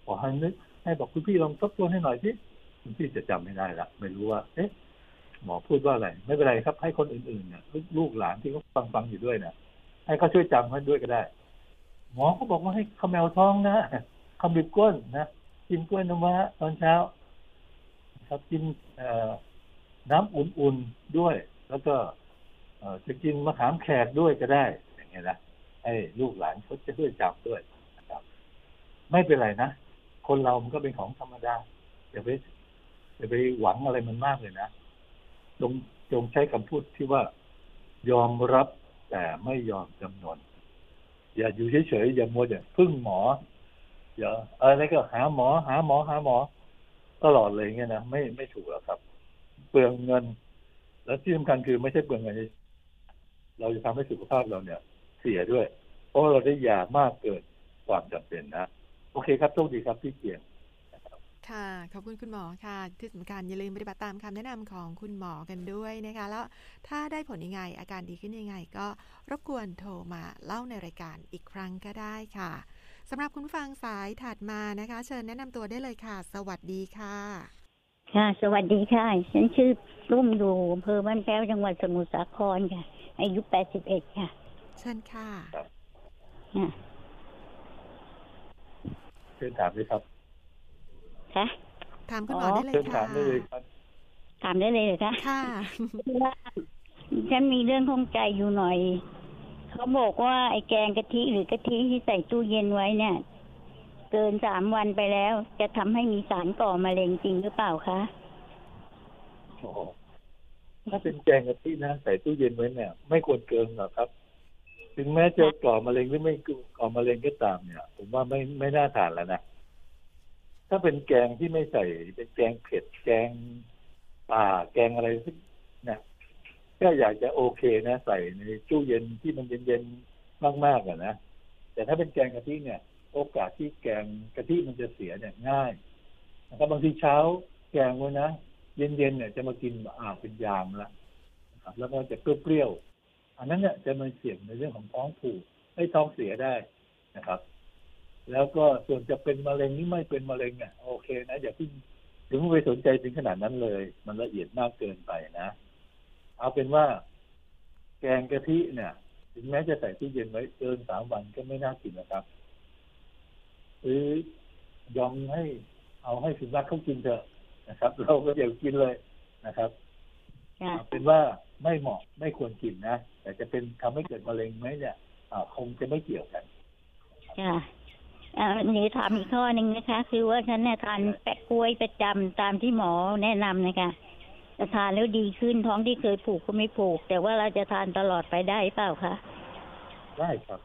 ขอให้นึกให้บอกคุณพี่ลองทบทวนให้หน่อยสิคุณพี่จะจำไม่ได้ละไม่รู้ว่าเอ๊ะหมอพูดว่าอะไรไม่เป็นไรครับให้คนอื่นๆเนี่ยลูกหลานที่เขาฟังฟังอยู่ด้วยเนี่ยให้เขาช่วยจำให้ด้วยก็ได้หมอเขาบอกว่าให้ขมวดท้องนะขมิบก้นนะกินกล้วยน้ำว้าตอนเช้าครับกินน้ำอุ่นๆด้วยแล้วก็จะกินมะขามแขกด้วยก็ได้อย่างเงี้ยนะให้ลูกหลานเขาจะช่วยจับด้วยนะครับไม่เป็นไรนะคนเรามันก็เป็นของธรรมดาอย่าไปอย่าไปหวังอะไรมันมากเลยนะจงจงใช้คำพูดที่ว่ายอมรับแต่ไม่ยอมจำนนอย่าอยู่เฉยๆอย่ามัวแต่พึ่งหมออย่าอะไรก็หาหมอหาหมอหาหมอตลอดเลยเงี้ยนะไม่ไม่ถูกหรอกครับเปลืองเงินและที่สำคัญคือไม่ใช่เปลืองเงินเราจะทำให้สุขภาพเราเนี่ยเสียด้วยเพราะเราได้ยามากเกินความจำเป็นนะโอเคครับโชคดีครับพี่เกียงค่ะขอบคุณคุณหมอค่ะที่สำคัญอย่าลืมปฏิบัติตามคำแนะนำของคุณหมอกันด้วยนะคะแล้วถ้าได้ผลยังไงอาการดีขึ้นยังไงก็รบกวนโทรมาเล่าในรายการอีกครั้งก็ได้ค่ะสำหรับคุณฟังสายถัดมานะคะเชิญแนะนำตัวได้เลยค่ะสวัสดีค่ะค่ะสวัสดีค่ะฉันชื่อรุ่มอยู่อำเภอบ้านแพ้วจังหวัดสมุทรสาครค่ะอายุแปดสิบเอ็ดค่ะเชิญค่ะค่ะเชิญถามได้ครับค่ะถามคุณหมอได้เลยค่ะถามได้เลยครับถามได้เลยเหรอคะค่ะว่าฉันมีเรื่องข้องใจอยู่หน่อยเขาบอกว่าไอ้แกงกะทิหรือกะทิที่ใส่ตู้เย็นไว้เนี่ยเกินสามวันไปแล้วจะทำให้มีสารก่อมะเร็งจริงหรือเปล่าคะอ๋อถ้าเป็นแกงกะทินะใส่ตู้เย็นไว้เนี่ยไม่ควรเกินหรอกครับถึงแม้จะก่อมะเร็งหรือไม่ก่อมะเร็งก็ตามเนี่ยผมว่าไม่ไม่น่าทานแล้วนะถ้าเป็นแกงที่ไม่ใส่เป็นแกงเผ็ดแกงป่าแกงอะไรสักนะก็อยากจะโอเคนะใส่ในตู้เย็นที่มันเย็นๆมากๆอ่ะนะแต่ถ้าเป็นแกงกะทิเนี่ยโอกาสที่แกงกะทิมันจะเสียเนี่ยง่ายนะครับบางทีเช้าแกงไว้นะเย็นๆเนี่ยจะมากินอ่าเป็นยามละนะครับแล้วก็จะเปรี้ยวๆอันนั้นเนี่ยจะมาเสี่ยงในเรื่องของท้องผูกให้ท้องเสียได้นะครับแล้วก็ส่วนจะเป็นมะเร็งนี่ไม่เป็นมะเร็งเนี่ยโอเคนะอย่าเพิ่งถึงไปสนใจถึงขนาดนั้นเลยมันละเอียดมากเกินไปนะเอาเป็นว่าแกงกะทิเนี่ยถึงแม้จะใส่ตู้เย็นไว้เกินสามวันก็ไม่น่ากินนะครับหรือยอมให้เอาให้สุนัขเขากินเถอะนะครับเราก็อย่ากินเลยนะครับเป็นว่าไม่เหมาะไม่ควรกินนะแต่จะเป็นทำให้เกิดมะเร็งไหมเนี่ยคงจะไม่เกี่ยวกันค่ะอ่านี่ถามอีกข้อนึงนะคะคือว่าฉันเนี่ยทานแปะกล้วยประจำตามที่หมอแนะนำนะคะทานแล้วดีขึ้นท้องที่เคยผูกก็ไม่ผูกแต่ว่าเราจะทานตลอดไปได้เปล่าคะได้ครับ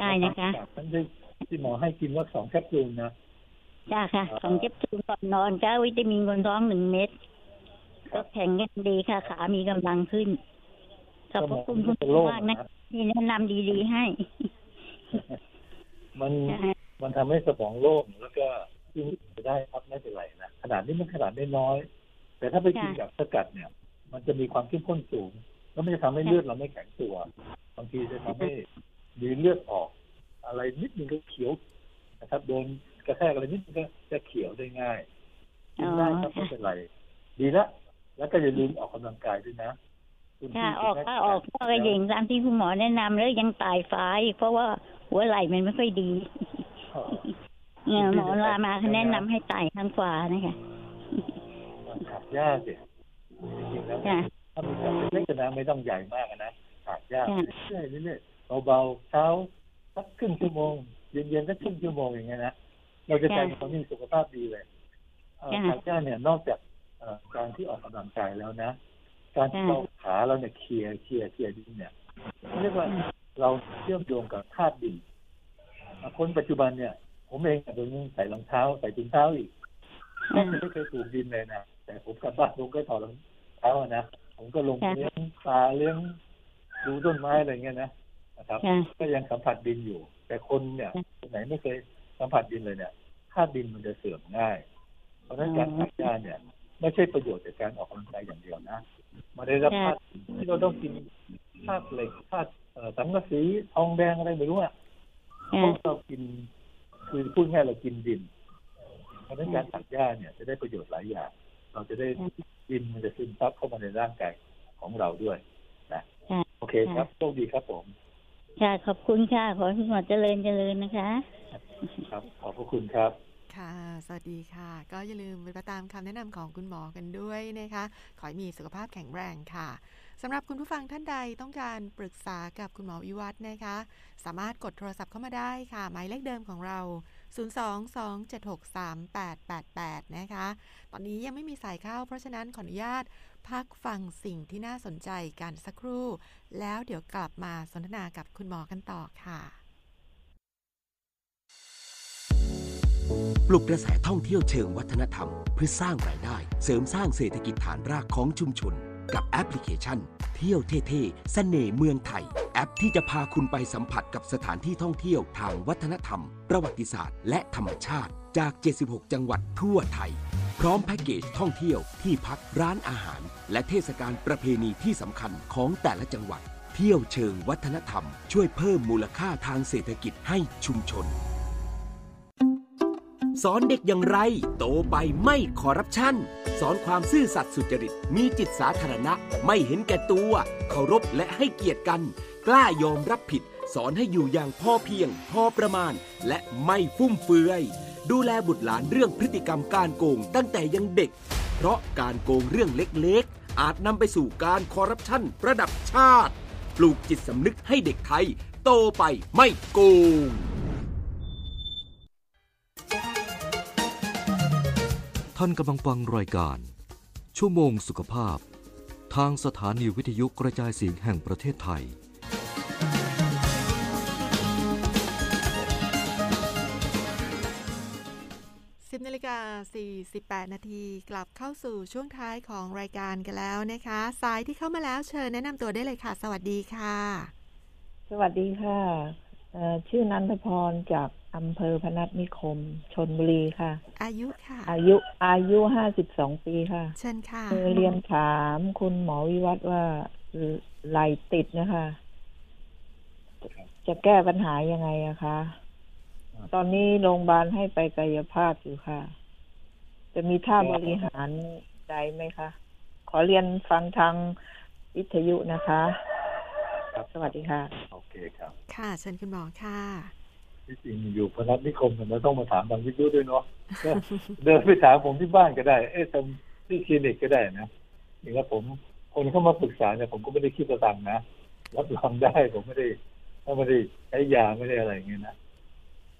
ได้นะคะท่านที่หมอให้กินว่าสองแคปซูลนะจ้าค่ะสองแคปซูลก่อนนอนจ้าวิตามินบนท้องหนึ่งเม็ดก็แข็งแรงดีค่ะขามีกำลังขึ้นขอบคุณคุณมากนะที่แนะนำดีๆให้มันมันทำให้สมองโล่งแล้วก็กินได้ครับไม่เป็นไรนะขนาดนี้มันขนาดไม่น้อยแต่ถ้าไปกินกับสกัดเนี่ยมันจะมีความเข้มข้นสูงแล้วมันจะทำให้เลือดเราไม่แข็งตัวบางทีจะทำให้ดีเลือดออกอะไรนิดนึงก็เขียวนะครับโดนกระแทกอะไรนิดนึงก็จะเขียวได้ง่ายกินได้ครับไม่เป็นไรดีละแล้วก็อย่าลืมออกกำลังกายด้วยนะค่ะออกก็ออกก็กระยิงตามที่คุณหมอแนะนำแล้วยังตายฟ้าอีกเพราะว่าหัวไหล่มันไม่ค่อยดีเนี่ยหมอลามาแนะนำให้ไต่ทางขวานะคะขาดยากสิจริงๆแล้วถ้ามีการเล็กๆนะไม่ต้องใหญ่มากนะขาดยากเรื่อยๆเรื่อยๆเบาๆเช้าสักครึ่งชั่วโมงเย็นๆสักครึ่งชั่วโมงอย่างเงี้ยนะเราจะกลายเป็นคนมีสุขภาพดีเลยขาดยากเนี่ยนอกจากการที่ออกกำลังกายแล้วนะการที่เราขาเราเนี่ยเคลียร์เคลียร์เคลียร์ดิ้นเนี่ย เรียกว่าเราเชื่อมโยงกับธาตุดินคนปัจจุบันเนี่ยผมเองตอนนี้ใส่รองเท้าใส่ถุงเท้าอีกไม่เคยสูบดินเลยนะแต่ผมกลับบ้านผมก็ถอดรองเท้านะผมก็ลงเลี้ยงปลาเลี้ยงดูต้นไม้อะไรเงี้ยนะนะครับก็ยังสัมผัสดินอยู่แต่คนเนี่ยคนไหนไม่เคยสัมผัสดินเลยเนี่ยธาตุดินมันจะเสื่อมง่ายเพราะฉะนั้นการสัมผัสเนี่ยไม่ใช่ประโยชน์จากการออกกำลังกายอย่างเดียวนะมาได้รับธาตุที่เราต้องกินธาตุเหล็กธาตุสังกะสีทองแดงอะไรไม่รู้อ่ะเพราะเรากินคือพูดง่ายเรากินดินเพราะฉะนั้นการตัดหญ้าเนี่ยจะได้ประโยชน์หลายอย่างเราจะได้ดินมันจะซึมซับเข้ามาในร่างกายของเราด้วยนะโอเคครับโชคดีครับผมค่ะขอบคุณค่ะขอให้คุณหมอเจริญเจริญนะคะครับขอบพระคุณครับค่ะสวัสดีค่ะก็อย่าลืมไปตามคำแนะนำของคุณหมอกันด้วยนะคะขอให้มีสุขภาพแข็งแรงค่ะสำหรับคุณผู้ฟังท่านใดต้องการปรึกษากับคุณหมอวิวัฒน์นะคะสามารถกดโทรศัพท์เข้ามาได้ค่ะหมายเลขเดิมของเราศูนย์ สอง สอง เจ็ด หก สาม แปด แปด แปดนะคะตอนนี้ยังไม่มีสายเข้าเพราะฉะนั้นขออนุญาตพักฟังสิ่งที่น่าสนใจกันสักครู่แล้วเดี๋ยวกลับมาสนทนากับคุณหมอกันต่อค่ะปลุกกระแสท่องเที่ยวเชิงวัฒนธรรมเพื่อสร้างรายได้เสริมสร้างเศรษฐกิจฐานรากของชุมชนกับแอปพลิเคชันเที่ยวเท่ๆเสน่ห์เมืองไทยแอปที่จะพาคุณไปสัมผัสกับสถานที่ท่องเที่ยวทางวัฒนธรรมประวัติศาสตร์และธรรมชาติจากเจ็ดสิบหกจังหวัดทั่วไทยพร้อมแพ็กเกจท่องเที่ยวที่พักร้านอาหารและเทศกาลประเพณีที่สำคัญของแต่ละจังหวัดเที่ยวเชิงวัฒนธรรมช่วยเพิ่มมูลค่าทางเศรษฐกิจให้ชุมชนสอนเด็กอย่างไรโตไปไม่คอร์รัปชันสอนความซื่อสัตย์สุจริตมีจิตสาธารณะไม่เห็นแก่ตัวเคารพและให้เกียรติกันกล้ายอมรับผิดสอนให้อยู่อย่างพอเพียงพอประมาณและไม่ฟุ่มเฟือยดูแลบุตรหลานเรื่องพฤติกรรมการโกงตั้งแต่ยังเด็กเพราะการโกงเรื่องเล็กๆอาจนำไปสู่การคอร์รัปชันระดับชาติปลูกจิตสำนึกให้เด็กไทยโตไปไม่โกงท่านกำลังฟังรายการชั่วโมงสุขภาพทางสถานีวิทยุกระจายเสียงแห่งประเทศไทยสิบนาฬิกาสี่สิบแปด นาทีกลับเข้าสู่ช่วงท้ายของรายการกันแล้วนะคะสายที่เข้ามาแล้วเชิญแนะนำตัวได้เลยค่ะสวัสดีค่ะสวัสดีค่ะชื่อนันทพรจากอำเภอพนัสนิคมชลบุรีค่ะอายุค่ะอายุอายุห้าสิบสองปีค่ะเชิญค่ะเคยเรียนถามคุณหมอวิวัฒน์ว่าไหลติดนะคะจะแก้ปัญหายังไงอะคะตอนนี้โรงพยาบาลให้ไปกายภาพอยู่ค่ะจะมีท่าบริหารใดไหมคะขอเรียนฟังทางวิทยุนะคะครับสวัสดีค่ะโอเคครับค่ะเชิญคุณหมอค่ะที่จริงอยู่พนัสนิคมเนี่ยเราต้องมาถามทางวิทยุด้วยเนาะ เดินไปถามผมที่บ้านก็ได้เอ๊ะทำที่คลินิกก็ได้นะอย่างว่าผมคนเข้ามาปรึกษาเนี่ยผมก็ไม่ได้คิดตังค์นะรับรองได้ผมไม่ได้ไม่ได้ใช้ยาไม่ได้อะไรอย่างเงี้ยนะ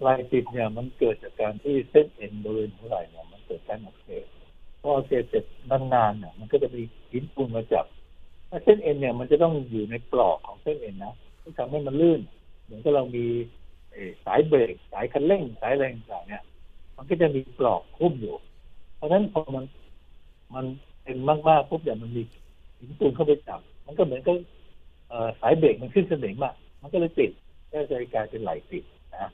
ลายติดเนี่ยมันเกิดจากการที่เส้นเอ็นบริเวณหัวไหล่เนี่ยมันเกิดการอักเสบพออักเสบเสร็จนานๆเนี่ยมันก็จะมีหินปูนมาจับเส้นเอ็นเนี่ยมันจะต้องอยู่ในปลอกของเส้นเอ็นนะที่ทำให้มันลื่นเหมือนกับเรามีสายเบรกสายคันเร่งสายแรงต่างเนี่ยมันก็จะมีปลอกหุ้มอยู่เพราะนั้นพอมันมันเอ็นมากๆปุ๊บเนี่ยมันมีหินปูนเข้าไปจับมันก็เหมือนกับสายเบรกมันขึ้นเสน่ห์มากมันก็เลยติดก็จะกลายเป็นไหลติดนะ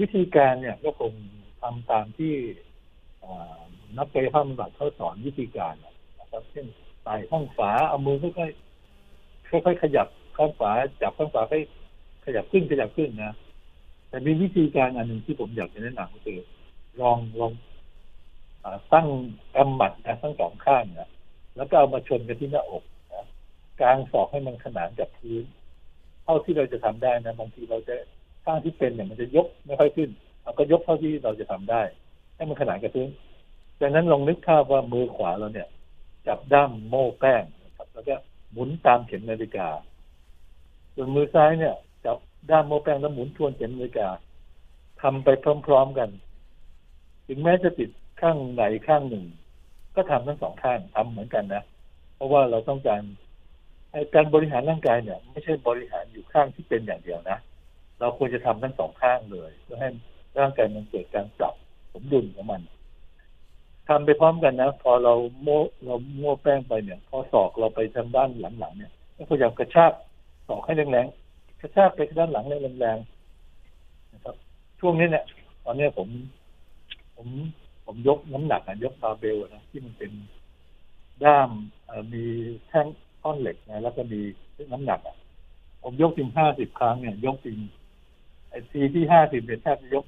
วิธีการเนี่ยก็คงทำตามที่นักกายภาพบำบัดเขาสอนวิธีการนะครับเช่นไต่ข้างฝาเอามือค่อยๆค่อยๆขยับข้างฝาจับข้างฝาให้ขยับขึ้นขยับขึ้นนะแต่มีวิธีการอันหนึ่งที่ผมอยากจะแนะนำก็คือลองลองตั้งกำหมัดนะทั้งสองข้างนะแล้วก็เอามาชนกันที่หน้าอกนะกางศอกให้มันขนานกับพื้นเท่าที่เราจะทำได้นะบางทีเราจะข้างที่เป็นเนี่ยมันจะยกไม่ค่อยขึ้นเราก็ยกเท่าที่เราจะทำได้ให้มันขนานกับพื้นจากนั้นลองนึกภาพว่ามือขวาเราเนี่ยจับด้ามโม่แป้งนะครับแล้วก็หมุนตามเข็มนาฬิกาส่วนมือซ้ายเนี่ยจับด้ามโม่แป้งแล้วหมุนทวนเข็มนาฬิกาทำไปพร้อมๆกันถึงแม้จะติดข้างไหนข้างหนึ่งก็ทำทั้งสองข้างทำเหมือนกันนะเพราะว่าเราต้องการ การบริหารร่างกายเนี่ยไม่ใช่บริหารอยู่ข้างที่เป็นอย่างเดียวนะเราควรจะทำทั้งสองข้างเลยเพื่อให้ร่างกายมันเกิดการปรับสมดุลของมันทำไปพร้อมกันนะพอเราโม่เราโม่แป้งไปเนี่ยพอศอกเราไปทางด้านหลังๆเนี่ยพยายามกระชากศอกให้แรงๆกระชากไปด้านหลังให้แรงๆนะครับช่วงนี้เนี่ยตอนนี้ผมผมผมยกน้ำหนักนะยกบาร์เบลนะที่มันเป็นด้ามมีแท่งท่อนเหล็กนะแล้วก็มีน้ำหนักอ่ะผมยกถึงห้าสิบครั้งเนี่ยยกถึงไอ้ทีที่ห้าสิบเนี่ยแทบจะยก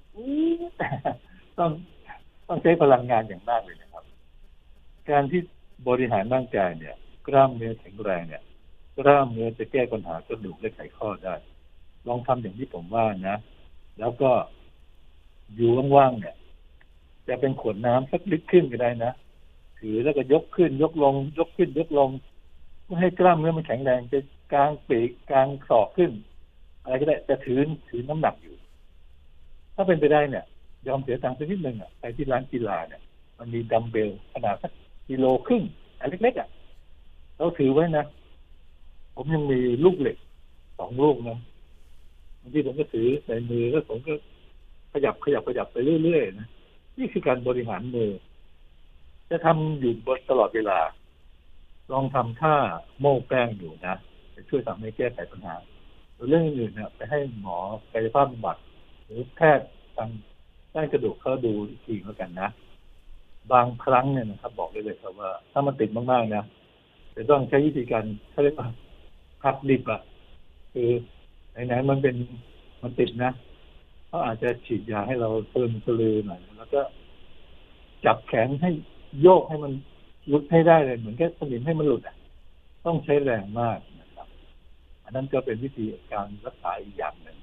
ต้องต้องใช้พลังงานอย่างมากเลยนะครับการที่บริหารร่างกายเนี่ยกล้ามเนื้อแข็งแรงเนี่ยกล้ามเนื้อจะแก้ปัญหากระดูกและไขข้อได้ลองทำอย่างที่ผมว่านะแล้วก็อยู่ว่างๆเนี่ยจะเป็นขวดน้ำสักลิตรขึ้นก็ได้นะถือแล้วก็ยกขึ้นยกลงยกขึ้นยกลงเพื่อให้กล้ามเนื้อมันแข็งแรงจะกางปีกกางศอกขึ้นอะไรก็ได้จะถือถือน้ำหนักอยู่ถ้าเป็นไปได้เนี่ยยอมเสียตังค์สักนิดนึงอ่ะไปที่ร้านกีฬาเนี่ยมันมีดัมเบลขนาดสักกิโลครึ่งอันเล็กๆอ่ะเราถือไว้นะผมยังมีลูกเหล็กสองลูกนะบางทีผมก็ถือในมือแล้วผมก็ขยับขยับขยับไปเรื่อยๆนะนี่คือการบริหารมือจะทำอยู่บนตลอดเวลาลองทำท่าโม่แป้งอยู่นะจะช่วยทำให้แก้ไขปัญหาเรื่องอื่นเนี่ยไปให้หมอกายภาพบำบัดหรือแพทย์ทางด้านกระดูกเขาดูจริงแล้วกันนะบางครั้งเนี่ยนะครับบอกได้เลยครับว่าถ้ามันติดมากๆนะจะต้องใช้วิธีการเขาเรียกว่าพับลิบอ่ะคือไหนๆมันเป็นมันติดนะเขาอาจจะฉีดยาให้เราเติมสลือหน่อยแล้วก็จับแขนให้โยกให้มันหลุดให้ได้เลยเหมือนแค่สนิมให้มันหลุดอ่ะต้องใช้แรงมากนะครับอันนั้นก็เป็นวิธีการรักษาอีกอย่างหนึ่ง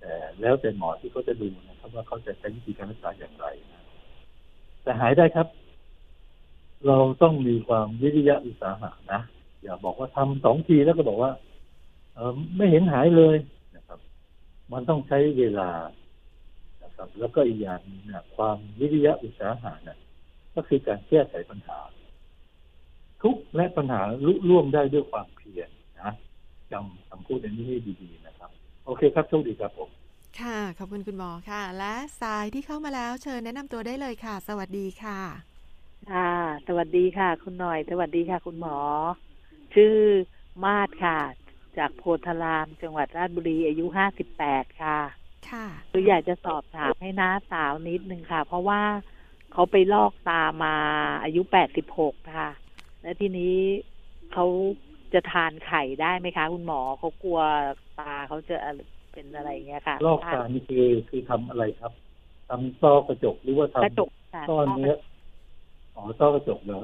แต่แล้วแต่หมอที่เขาจะดูนะครับว่าเขาจะใช้วิธีการรักษาอย่างไรนะแต่หายได้ครับเราต้องมีความวิริยะอุตสาหะนะอย่าบอกว่าทำสองทีแล้วก็บอกว่าเออไม่เห็นหายเลยนะครับมันต้องใช้เวลานะครับแล้วก็อีกอย่างนะความวิริยะอุตสาหะนะก็คือการแก้ไขปัญหาทุกและปัญหาลุล่วงได้ด้วยความเพียรนะจำคำพูดอันนี้ให้ดีๆนะครับโอเคครับโชคดีครับผมค่ะขอบคุณคุณหมอค่ะและสายที่เข้ามาแล้วเชิญแนะนำตัวได้เลยค่ะสวัสดีค่ะค่ะสวัสดีค่ะคุณหน่อยสวัสดีค่ะคุณหมอชื่อมาศค่ะจากโพธารามจังหวัดราชบุรีอายุห้าสิบแปดค่ะค่ะคืออยากจะสอบถามให้น้าสาวนิดนึงค่ะเพราะว่าเขาไปลอกตามาอายุแปดสิบหกค่ะและทีนี้เขาจะทานไข่ได้ไหมคะคุณหมอเขากลัวตาเขาจะเป็นอะไรเงี้ยค่ะลอกตานี่คือคือทำอะไรครับทำต้อกระจกหรือว่าทำต้อเนื้ออ๋อต้อกระจกเหรอ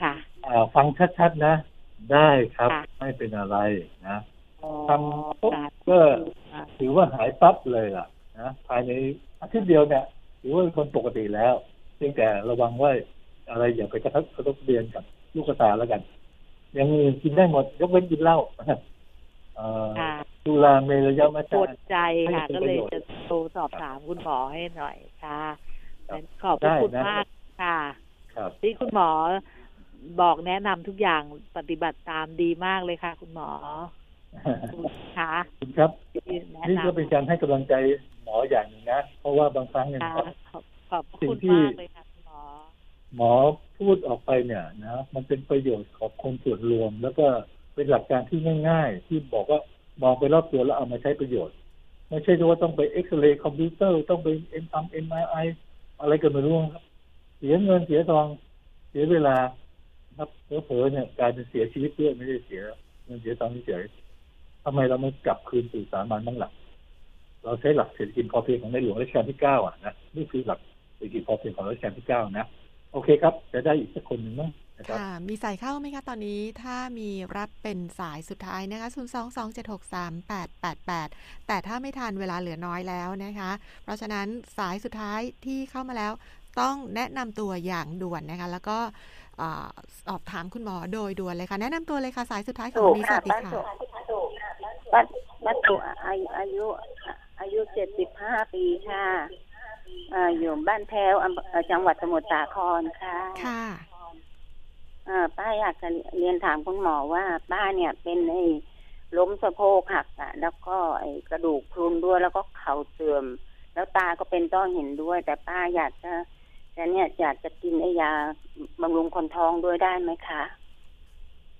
ค่ะฟังชัดๆนะได้ครับไม่เป็นอะไรนะทำปุ๊บก็ถือว่าหายปั๊บเลยล่ะนะภายในอาทิตย์เดียวเนี่ยหรือว่าคนปกติแล้วเพียงแต่ระวังว่าอะไรอย่าไปกระทบกระทบเรียนกับลูกตาแล้วกันยังกินได้หมดยกเว้นกินเหล้าตุลาเมรยามะจันทร์ปวดใจค่ะก็เลยจะโทรสอบถามคุณหมอให้หน่อยค่ะขอบคุณมากค่ะที่คุณหมอบอกแนะนำทุกอย่างปฏิบัติตามดีมากเลยค่ะคุณหมอค่ะครับนี่ก็เป็นการให้กำลังใจหมออย่างนึงนะเพราะว่าบางครั้งเนี่ยสิ่งที่หมอพูดออกไปเนี่ยนะมันเป็นประโยชน์ของคนส่วนรวมแล้วก็เป็นหลักการที่ง่ายๆที่บอกว่ามองไปรอบตัวแล้วเอามาใช้ประโยชน์ไม่ใช่ว่าต้องไปเอ็กซเรย์คอมพิวเตอร์ต้องไปเอ็มทำเอ็มไออะไรกันไม่รู้ครับเสียเงินเสียทองเสียเวลาครับเผลอๆเนี่ยกลายเป็นเสียชีวิตด้วยไม่ได้เสียเงินเสียทองเสียทำไมเราไม่กลับคืนสู่สามัญบ้างหลักเราใช้หลักเศรษฐกิจพอเพียงของในหลวงรัชกาลที่เก้าอ่ะนะนี่คือหลักเศรษฐกิจพอเพียงของรัชกาลที่เก้านะโอเคครับจะได้อีกสักคนหนึ่งมั้งนะครับค่ะมีสายเข้าไหมคะตอนนี้ถ้ามีรับเป็นสายสุดท้ายนะคะศูนย์ สอง สอง เจ็ด หก สาม แปด แปด แปดแต่ถ้าไม่ทันเวลาเหลือน้อยแล้วนะคะเพราะฉะนั้นสายสุดท้ายที่เข้ามาแล้วต้องแนะนำตัวอย่างด่วนนะคะแล้วก็สอบถามคุณหมอโดยด่วนเลยค่ะแนะนำตัวเลยค่ะสายสุดท้ายของวันนี้สวัสดีค่ะบ้านบ้านตัวอายุอายุเจ็ดสิบห้าปีค่ะอยู่บ้านแพ้วจังหวัดสมุทรสาครค่ะค่ะ ป้าอยากจะเรียนถามคุณหมอว่าป้าเนี่ยเป็นไอ้ล้มสะโพกหักอ่ะแล้วก็ไอ้กระดูกพรุนด้วยแล้วก็เข่าเสื่อมแล้วตาก็เป็นต้อหินด้วยแต่ป้าอยากจะแต่เนี่ยอยากจะกินไอ้ยาบำรุงคนท้องด้วยได้ไหมคะ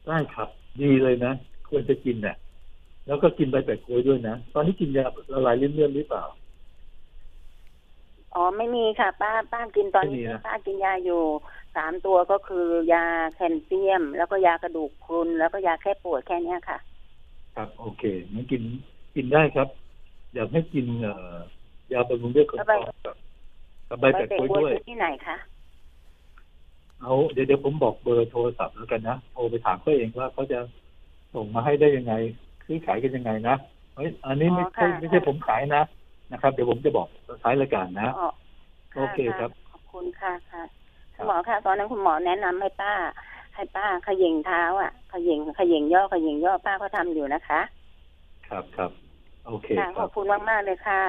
ได้ครับดีเลยนะควรจะกินเนี่ยแล้วก็กินใบแปะกล้วยด้วยนะตอนนี้กินยาละลายริ่มเลือดหรือเปล่าอ๋อไม่มีค่ะป้าป้ากินตอนนี้ป้ากินยาอยู่สามตัวก็คือยาแคลเซียมแล้วก็ยากระดูกพรุนแล้วก็ยาแค่ปวดแค่นี้ค่ะครับโอเคงั้นกินกินได้ครับอยากให้กินเอ่อยาบำรุงเลือดคนท้องกับใบแปะกล้วยด้วยที่ไหนคะเอาเดี๋ยวเดี๋ยวผมบอกเบอร์โทรศัพท์แล้วกันนะโทรไปถามเขาเองว่าเขาจะส่งมาให้ได้ยังไงซื้อขายกันยังไงนะอันนี้ไม่ใช่ไม่ใช่ผมขายนะนะครับเดี๋ยวผมจะบอกท้ายรายการนะโอเคครับขอบคุณค่ะค่ะคุณหมอค่ะตอนนั้นคุณหมอแนะนำให้ป้าให้ป้าขยิงเท้าอ่ะขยิงขยิงย่อขยิงย่อป้าก็ทำอยู่นะคะครับครับโอเคขอบคุณมากมากเลยค่ะ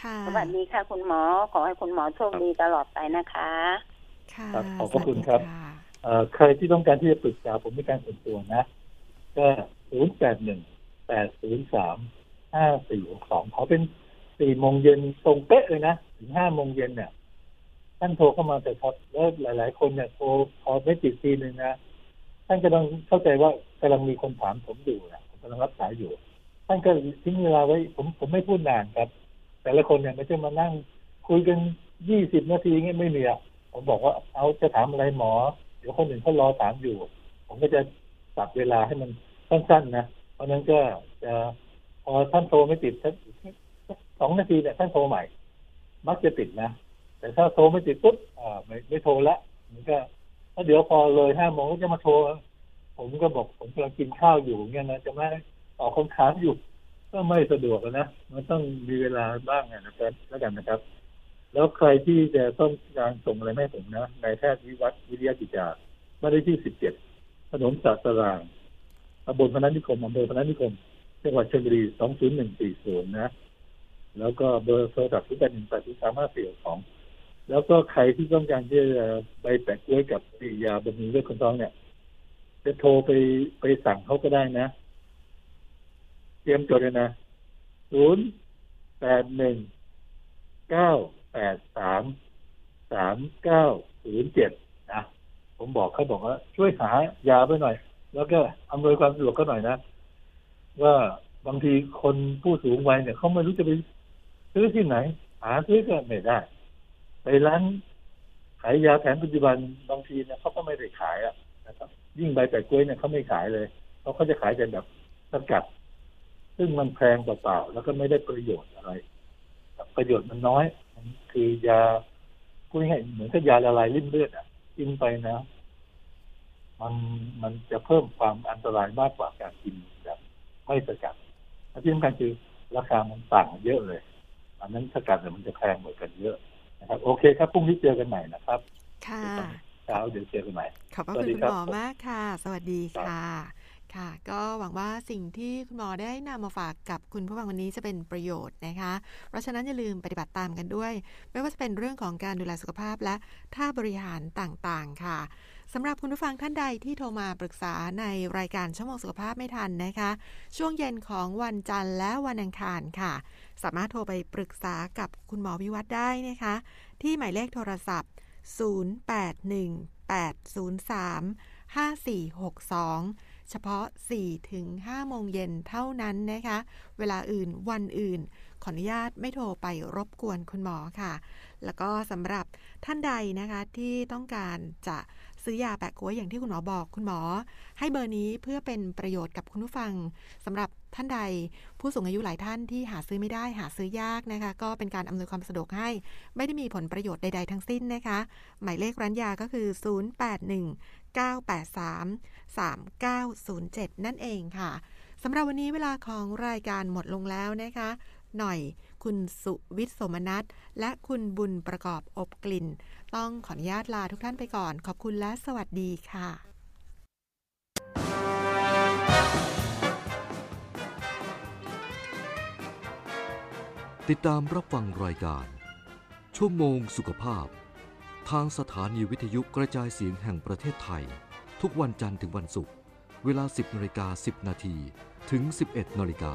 ค่ะสวัสดีค่ะคุณหมอขอให้คุณหมอโชคดีตลอดไปนะคะค่ะขอบคุณครับใครที่ต้องการที่จะปรึกษาผมในการส่วนตัวนะก็ศูนย์ แปด หนึ่ง แปด ศูนย์ สาม ห้า สี่ หก สองขอเป็นสี่โมงเย็นตรงเป๊ะเลยนะถึงห้าโมงเย็นเนี่ยท่านโทรเข้ามาแต่พอแล้วหลายๆคนเนี่ยโทรพอไม่ติดทีนึงนะท่านก็ต้องเข้าใจว่ากำลังมีคนถามผมอยู่นะผมกำลังรับสายอยู่ท่านก็ทิ้งเวลาไว้ผมผมไม่พูดนานครับแต่ละคนเนี่ยไม่ใช่มานั่งคุยกันยี่สิบนาทีเงี้ยไม่มีอ่ะผมบอกว่าเอาจะถามอะไรหมอเดี๋ยวคนอื่นเขารอถามอยู่ผมก็จะตัดเวลาให้มันสั้นๆนะเพราะนั้นก็จะพอท่านโทรไม่ติดสักสองนาทีเนี่ยท่านโทรใหม่มักจะติดนะแต่ถ้าโทรไม่ติดปุ๊บอ่าไม่ไม่โทรละมันก็ถ้าเดี๋ยวพอเลยห้าโมงก็จะมาโทรผมก็บอกผมกำลังกินข้าวอยู่เงี้ยนะจะไม่ตอบคำถามอยู่ก็ไม่สะดวกนะมันต้องมีเวลาบ้างนะครับแล้วกันนะครับแล้วใครที่จะต้องการส่งอะไรให้ผมนะนายแพทย์วิวัฒน์วิริยกิจจาบ้านเลขที่สิบเจ็ดถนนศาสตรางตำบลพนัสนิคมอำเภอพนัสนิคมจังหวัดชลบุรีสองศูนย์หนึ่งสี่ศูนย์นะแล้วก็เบอร์โทรศัพท์ที่เป็นหนึ่งแปดสามห้าสี่สองแล้วก็ใครที่ต้องการที่จะใบแปะกล้วยกับยาบำรุงเลือดคนท้องเนี่ยจะโทรไปไปสั่งเขาก็ได้นะเตรียมจดเลยนะศูนย์แปดหนึ่งเก้าแปดสามสามเก้าศูนย์เจ็ดนะผมบอกเขาบอกว่าช่วยหายาไปหน่อยแล้วก็อำนวยความสะดวกก็หน่อยนะว่าบางทีคนผู้สูงวัยเนี่ยเขาไม่รู้จะไปซื้อที่ไหนหาซื้อก็ไม่ได้ไปร้านขายยาแผนปัจจุบันบางทีเนี่ยเขาก็ไม่ได้ขายอ่ะนะครับยิ่งใบแปะกล้วยเนี่ยเขาไม่ขายเลยเพราะเขาจะขายเป็นแบบสกัดซึ่งมันแพงเปล่าๆแล้วก็ไม่ได้ประโยชน์อะไรประโยชน์มันน้อยคือยาพูดง่ายๆเหมือนกับยาละลายริ่มเลือดอ่ะกินไปนะมันมันจะเพิ่มความอันตรายมากกว่าการกินแบบไม่สกัดและที่สำคัญคือราคามันต่างเยอะเลยอันนั้นสกัดเนี่ยมันจะแพงเหมือนกันเยอะนะครับโอเคครับพรุ่งนี้เจอกันใหม่นะครับค่ะเช้าเดี๋ยวเจอกันใหม่ขอบพระคุณคุณหมอมากค่ะสวัสดีค่ะค่ะก็หวังว่าสิ่งที่คุณหมอได้นำมาฝากกับคุณผู้ฟังวันนี้จะเป็นประโยชน์นะคะเพราะฉะนั้นอย่าลืมปฏิบัติตามกันด้วยไม่ว่าจะเป็นเรื่องของการดูแลสุขภาพและท่าบริหารต่างๆค่ะสำหรับคุณผู้ฟังท่านใดที่โทรมาปรึกษาในรายการชั่วโมงสุขภาพไม่ทันนะคะช่วงเย็นของวันจันทร์และวันอังคารค่ะสามารถโทรไปปรึกษากับคุณหมอวิวัฒน์ได้นะคะที่หมายเลขโทรศัพท์ศูนย์ แปด หนึ่ง แปด ศูนย์ สาม ห้า สี่ หก สองเฉพาะ สี่ถึงห้า โมงเย็นเท่านั้นนะคะเวลาอื่นวันอื่นขออนุญาตไม่โทรไปรบกวนคุณหมอค่ะแล้วก็สำหรับท่านใดนะคะที่ต้องการจะซื้อยาแปะกล้วยอย่างที่คุณหมอบอกคุณหมอให้เบอร์นี้เพื่อเป็นประโยชน์กับคุณผู้ฟังสำหรับท่านใดผู้สูงอายุหลายท่านที่หาซื้อไม่ได้หาซื้อยากนะคะก็เป็นการอำนวยความสะดวกให้ไม่ได้มีผลประโยชน์ใดๆทั้งสิ้นนะคะหมายเลขร้านยาก็คือศูนย์ แปด หนึ่ง เก้า แปด สาม สาม เก้า ศูนย์ เจ็ดนั่นเองค่ะสำหรับวันนี้เวลาของรายการหมดลงแล้วนะคะหน่อยคุณสุวิทย์ โสมนัสและคุณบุญประกอบอบกลิ่นต้องขออนุญาตลาทุกท่านไปก่อนขอบคุณและสวัสดีค่ะติดตามรับฟังรายการชั่วโมงสุขภาพทางสถานีวิทยุกระจายเสียงแห่งประเทศไทย ทุกวันจันทร์ถึงวันศุกร์เวลา สิบนาฬิกาสิบนาทีถึง สิบเอ็ดนาฬิกา